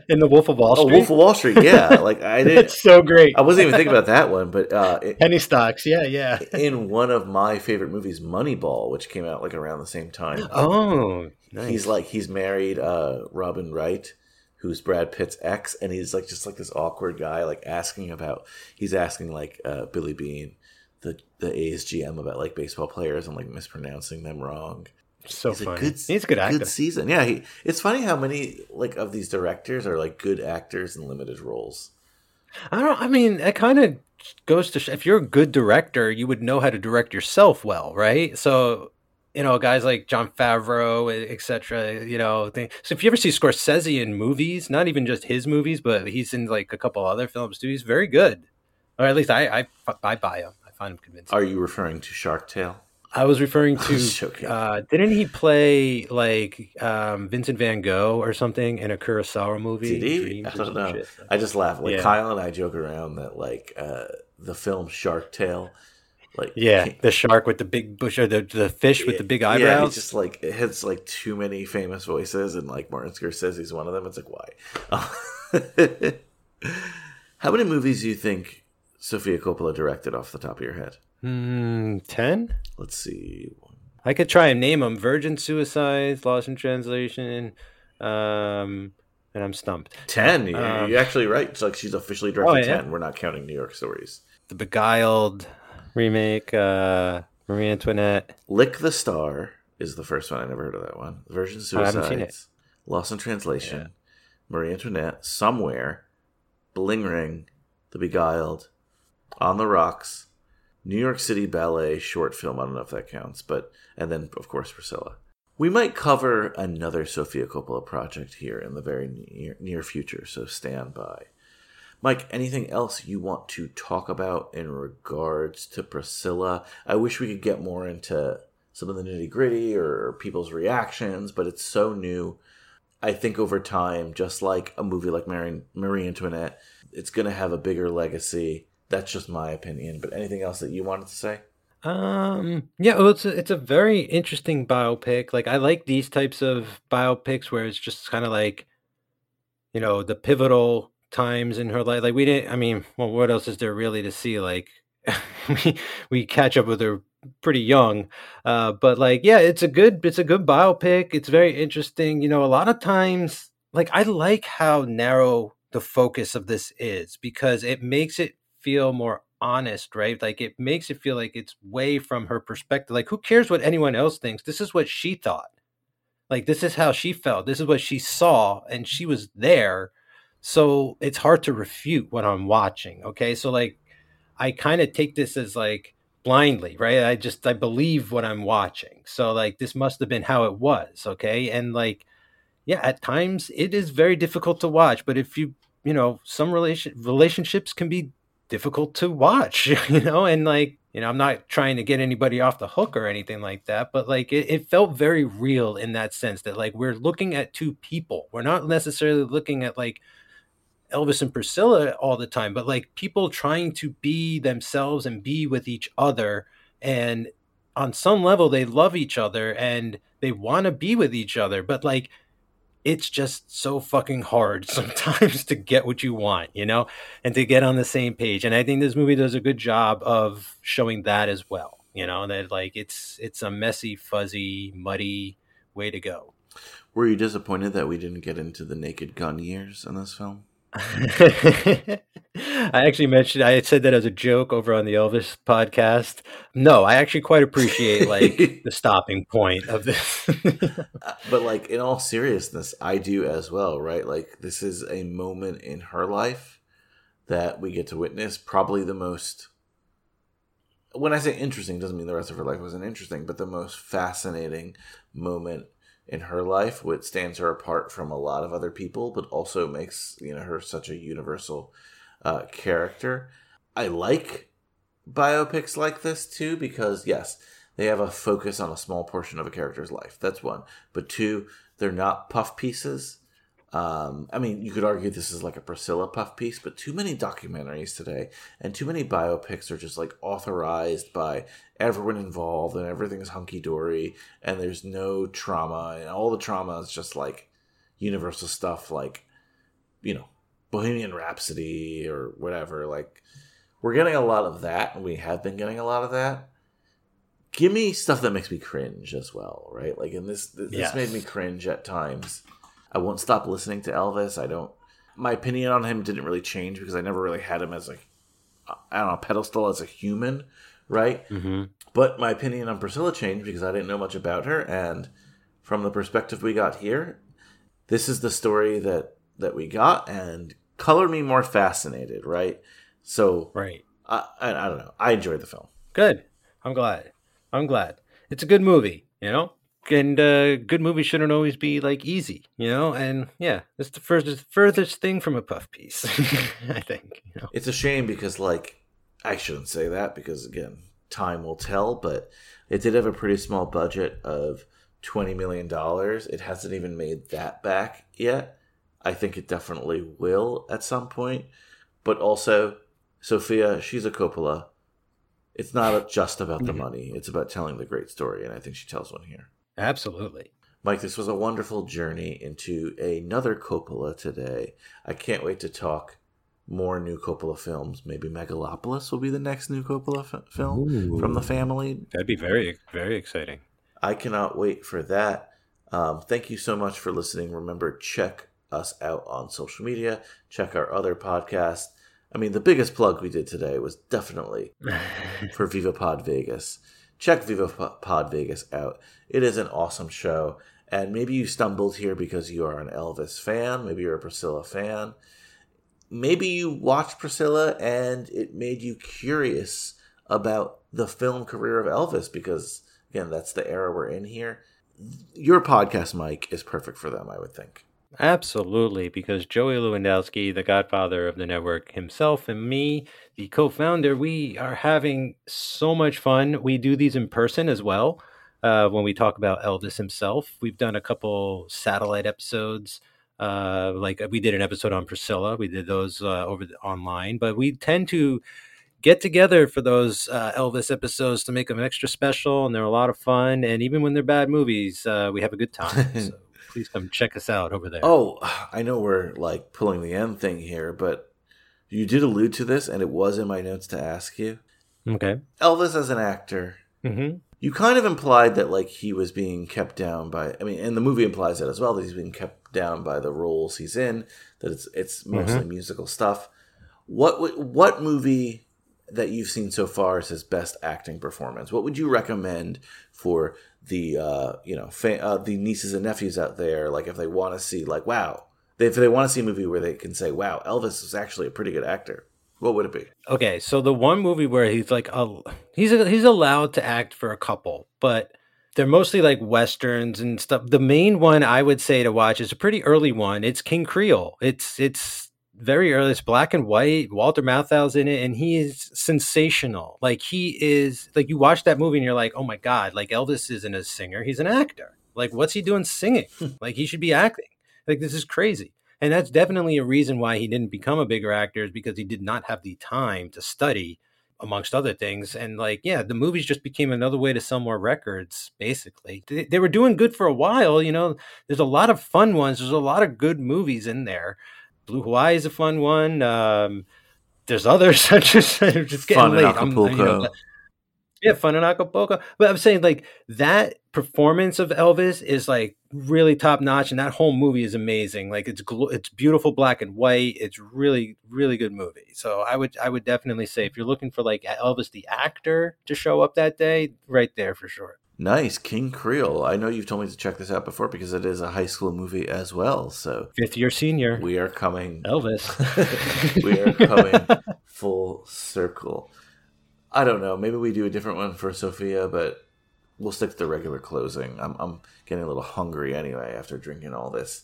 In the Wolf of Wall Street. Oh, Wolf of Wall Street. Yeah, like I did. That's so great. I wasn't even thinking about that one, but uh, it, penny stocks. Yeah, yeah. In one of my favorite movies, Moneyball, which came out like around the same time. Oh, nice. He's like he's married uh, Robin Wright, who's Brad Pitt's ex, and he's like just like this awkward guy, like asking about. He's asking like uh, Billy Beane, the the A's G M, about like baseball players and like mispronouncing them wrong. So he's funny. A good, he's a good actor. Good season, yeah. He, it's funny how many like of these directors are like good actors in limited roles. I don't. I mean, it kind of goes to sh- if you're a good director, you would know how to direct yourself well, right? So you know, guys like John Favreau, et cetera. You know, thing. So if you ever see Scorsese in movies, not even just his movies, but he's in like a couple other films too. He's very good, or at least I I, I buy him. I find him convincing. Are you referring to Shark Tale? I was referring to, uh, didn't he play like um, Vincent Van Gogh or something in a Kurosawa movie? Did he? I don't know. Shit. I just laugh. Like yeah. Kyle and I joke around that like uh, the film Shark Tale. Like, yeah, the shark with the big bush or the, the fish with it, the big eyebrows. Yeah, it's just like, it has like too many famous voices and like Martin Scorsese's one of them. It's like, why? How many movies do you think Sofia Coppola directed off the top of your head? Hmm, ten? Let's see. I could try and name them. Virgin Suicides, Lost in Translation, um, and I'm stumped. ten? Um, you're actually right. It's like she's officially directed oh, yeah. ten. We're not counting New York Stories. The Beguiled remake, uh, Marie Antoinette. Lick the Star is the first one. I never heard of that one. Virgin Suicides, I haven't seen it. Lost in Translation, yeah. Marie Antoinette, Somewhere, Bling Ring, The Beguiled, On the Rocks, New York City Ballet short film. I don't know if that counts, but and then of course Priscilla. We might cover another Sofia Coppola project here in the very near, near future, so stand by. Mike, anything else you want to talk about in regards to Priscilla? I wish we could get more into some of the nitty gritty or people's reactions, but it's so new. I think over time, just like a movie like Marie, Marie Antoinette, it's going to have a bigger legacy. That's just my opinion, but anything else that you wanted to say? Um, yeah, well, it's a, it's a very interesting biopic. Like I like these types of biopics where it's just kind of like, you know, the pivotal times in her life. Like we didn't, I mean, well, what else is there really to see? Like we, we catch up with her pretty young, uh, but like, yeah, it's a good, it's a good biopic. It's very interesting. You know, a lot of times, like I like how narrow the focus of this is because it makes it feel more honest, right? Like it makes it feel like it's way from her perspective. Like who cares what anyone else thinks? This is what she thought. Like this is how she felt. This is what she saw and she was there. So it's hard to refute what I'm watching. Okay. So like I kind of take this as like blindly, right? I just, I believe what I'm watching. So like this must have been how it was. Okay. And like, yeah, at times it is very difficult to watch, but if you, you know, some relation relationships can be difficult to watch, you know, and like, you know, I'm not trying to get anybody off the hook or anything like that, but like it, it felt very real in that sense that like we're looking at two people. We're not necessarily looking at like Elvis and Priscilla all the time, but like people trying to be themselves and be with each other. And on some level, they love each other and they want to be with each other, but like it's just so fucking hard sometimes to get what you want, you know, and to get on the same page. And I think this movie does a good job of showing that as well, you know, that like it's it's a messy, fuzzy, muddy way to go. Were you disappointed that we didn't get into the Naked Gun years in this film? I actually mentioned, I had said that as a joke over on the Elvis podcast. No, I actually quite appreciate like the stopping point of this. But like in all seriousness, I do as well, right? Like this is a moment in her life that we get to witness, probably the most, when I say interesting, doesn't mean the rest of her life wasn't interesting, but the most fascinating moment in her life, which stands her apart from a lot of other people, but also makes, you know, her such a universal uh, character. I like biopics like this too, because yes, they have a focus on a small portion of a character's life. That's one. But two, they're not puff pieces. Um, I mean, you could argue this is like a Priscilla puff piece, but too many documentaries today and too many biopics are just like authorized by everyone involved and everything's hunky-dory and there's no trauma and all the trauma is just like universal stuff like, you know, Bohemian Rhapsody or whatever. Like we're getting a lot of that and we have been getting a lot of that. Give me stuff that makes me cringe as well, right? Like in this, this, yes. This made me cringe at times. I won't stop listening to Elvis. I don't. My opinion on him didn't really change because I never really had him as a, I don't know, pedestal as a human, right? Mm-hmm. But my opinion on Priscilla changed because I didn't know much about her, and from the perspective we got here, this is the story that that we got, and colored me more fascinated, right? So, right. I, I I don't know. I enjoyed the film. Good. I'm glad. I'm glad. It's a good movie, you know. And uh, good movies shouldn't always be like easy, you know. And yeah, it's the furthest furthest thing from a puff piece, I think. You know? It's a shame because, like, I shouldn't say that because again, time will tell. But it did have a pretty small budget of twenty million dollars. It hasn't even made that back yet. I think it definitely will at some point. But also, Sofia, she's a Coppola. It's not just about the money. It's about telling the great story, and I think she tells one here. Absolutely. Mike, this was a wonderful journey into another Coppola today. I can't wait to talk more new Coppola films. Maybe Megalopolis will be the next new Coppola f- film Ooh. From the family. That'd be very, very exciting. I cannot wait for that. Um, thank you so much for listening. Remember, check us out on social media. Check our other podcasts. I mean, the biggest plug we did today was definitely for Viva Pod Vegas. Check Viva Pod Vegas out. It is an awesome show. And maybe you stumbled here because you are an Elvis fan. Maybe you're a Priscilla fan. Maybe you watched Priscilla and it made you curious about the film career of Elvis because, again, that's the era we're in here. Your podcast, Mike, is perfect for them, I would think. Absolutely, because Joey Lewandowski, the godfather of the network himself, and me, the co-founder, we are having so much fun. We do these in person as well uh, when we talk about Elvis himself. We've done a couple satellite episodes. Uh, like we did an episode on Priscilla. We did those uh, over the, online, but we tend to get together for those uh, Elvis episodes to make them extra special, and they're a lot of fun. And even when they're bad movies, uh, we have a good time. So. Please come check us out over there. Oh, I know we're like pulling the end thing here, but you did allude to this, and it was in my notes to ask you. Okay. Elvis as an actor, mm-hmm. you kind of implied that like he was being kept down by, I mean, and the movie implies that as well, that he's being kept down by the roles he's in, that it's it's mostly mm-hmm. musical stuff. What What movie that you've seen so far is his best acting performance? What would you recommend for the uh, you know fa- uh, the nieces and nephews out there, like if they want to see like wow, they, if they want to see a movie where they can say wow, Elvis was actually a pretty good actor, what would it be? Okay, so the one movie where he's like a, he's a, he's allowed to act for a couple, but they're mostly like westerns and stuff. The main one I would say to watch is a pretty early one. It's King Creole. It's it's very early. It's black and white. Walter Matthau's in it, and he is sensational. Like he is, like you watch that movie and you're like, oh my god, like Elvis isn't a singer, he's an actor. Like what's he doing singing? Like he should be acting. Like this is crazy. And that's definitely a reason why he didn't become a bigger actor, is because he did not have the time to study, amongst other things. And like, yeah, the movies just became another way to sell more records, basically. They, they were doing good for a while, you know. There's a lot of fun ones. There's a lot of good movies in there. Blue Hawaii is a fun one. Um, there's others. I'm just, I'm just getting fun late. In Acapulco. I'm, you know, yeah, Fun in Acapulco. But I'm saying like that performance of Elvis is like really top notch, and that whole movie is amazing. Like it's gl- it's beautiful black and white. It's really really good movie. So I would I would definitely say if you're looking for like Elvis the actor to show up that day, right there for sure. Nice. King Creole. I know you've told me to check this out before because it is a high school movie as well. So fifth year senior. We are coming Elvis. We are coming full circle. I don't know. Maybe we do a different one for Sophia, but we'll stick to the regular closing. I'm I'm getting a little hungry anyway after drinking all this,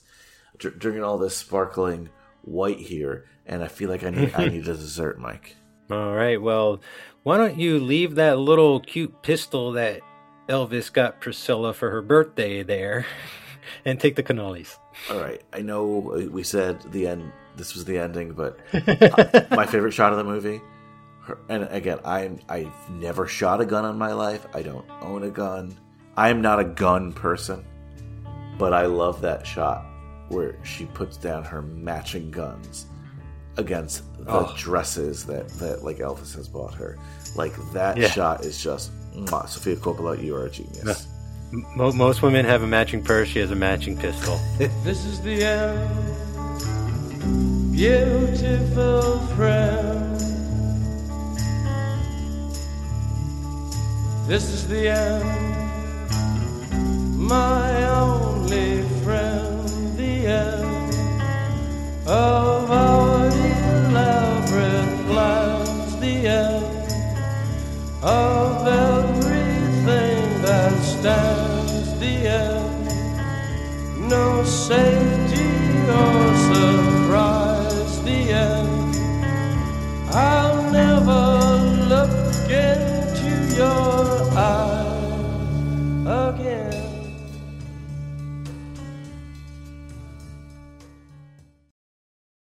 dr- drinking all this sparkling white here, and I feel like I need I need a dessert, Mike. All right, well, why don't you leave that little cute pistol that Elvis got Priscilla for her birthday there, and take the cannolis. All right, I know we said the end. This was the ending, but I, my favorite shot of the movie. Her, and again, I'm, I've never shot a gun in my life. I don't own a gun. I'm not a gun person. But I love that shot where she puts down her matching guns against the oh. dresses that, that like Elvis has bought her. Like that yeah. shot is just, mwah. Sofia Coppola, you are a genius. Most, most women have a matching purse. She has a matching pistol. This is the end, beautiful friend. This is the end, my only friend, the end of our elaborate plans, the end of everything that stands, the end, no safety or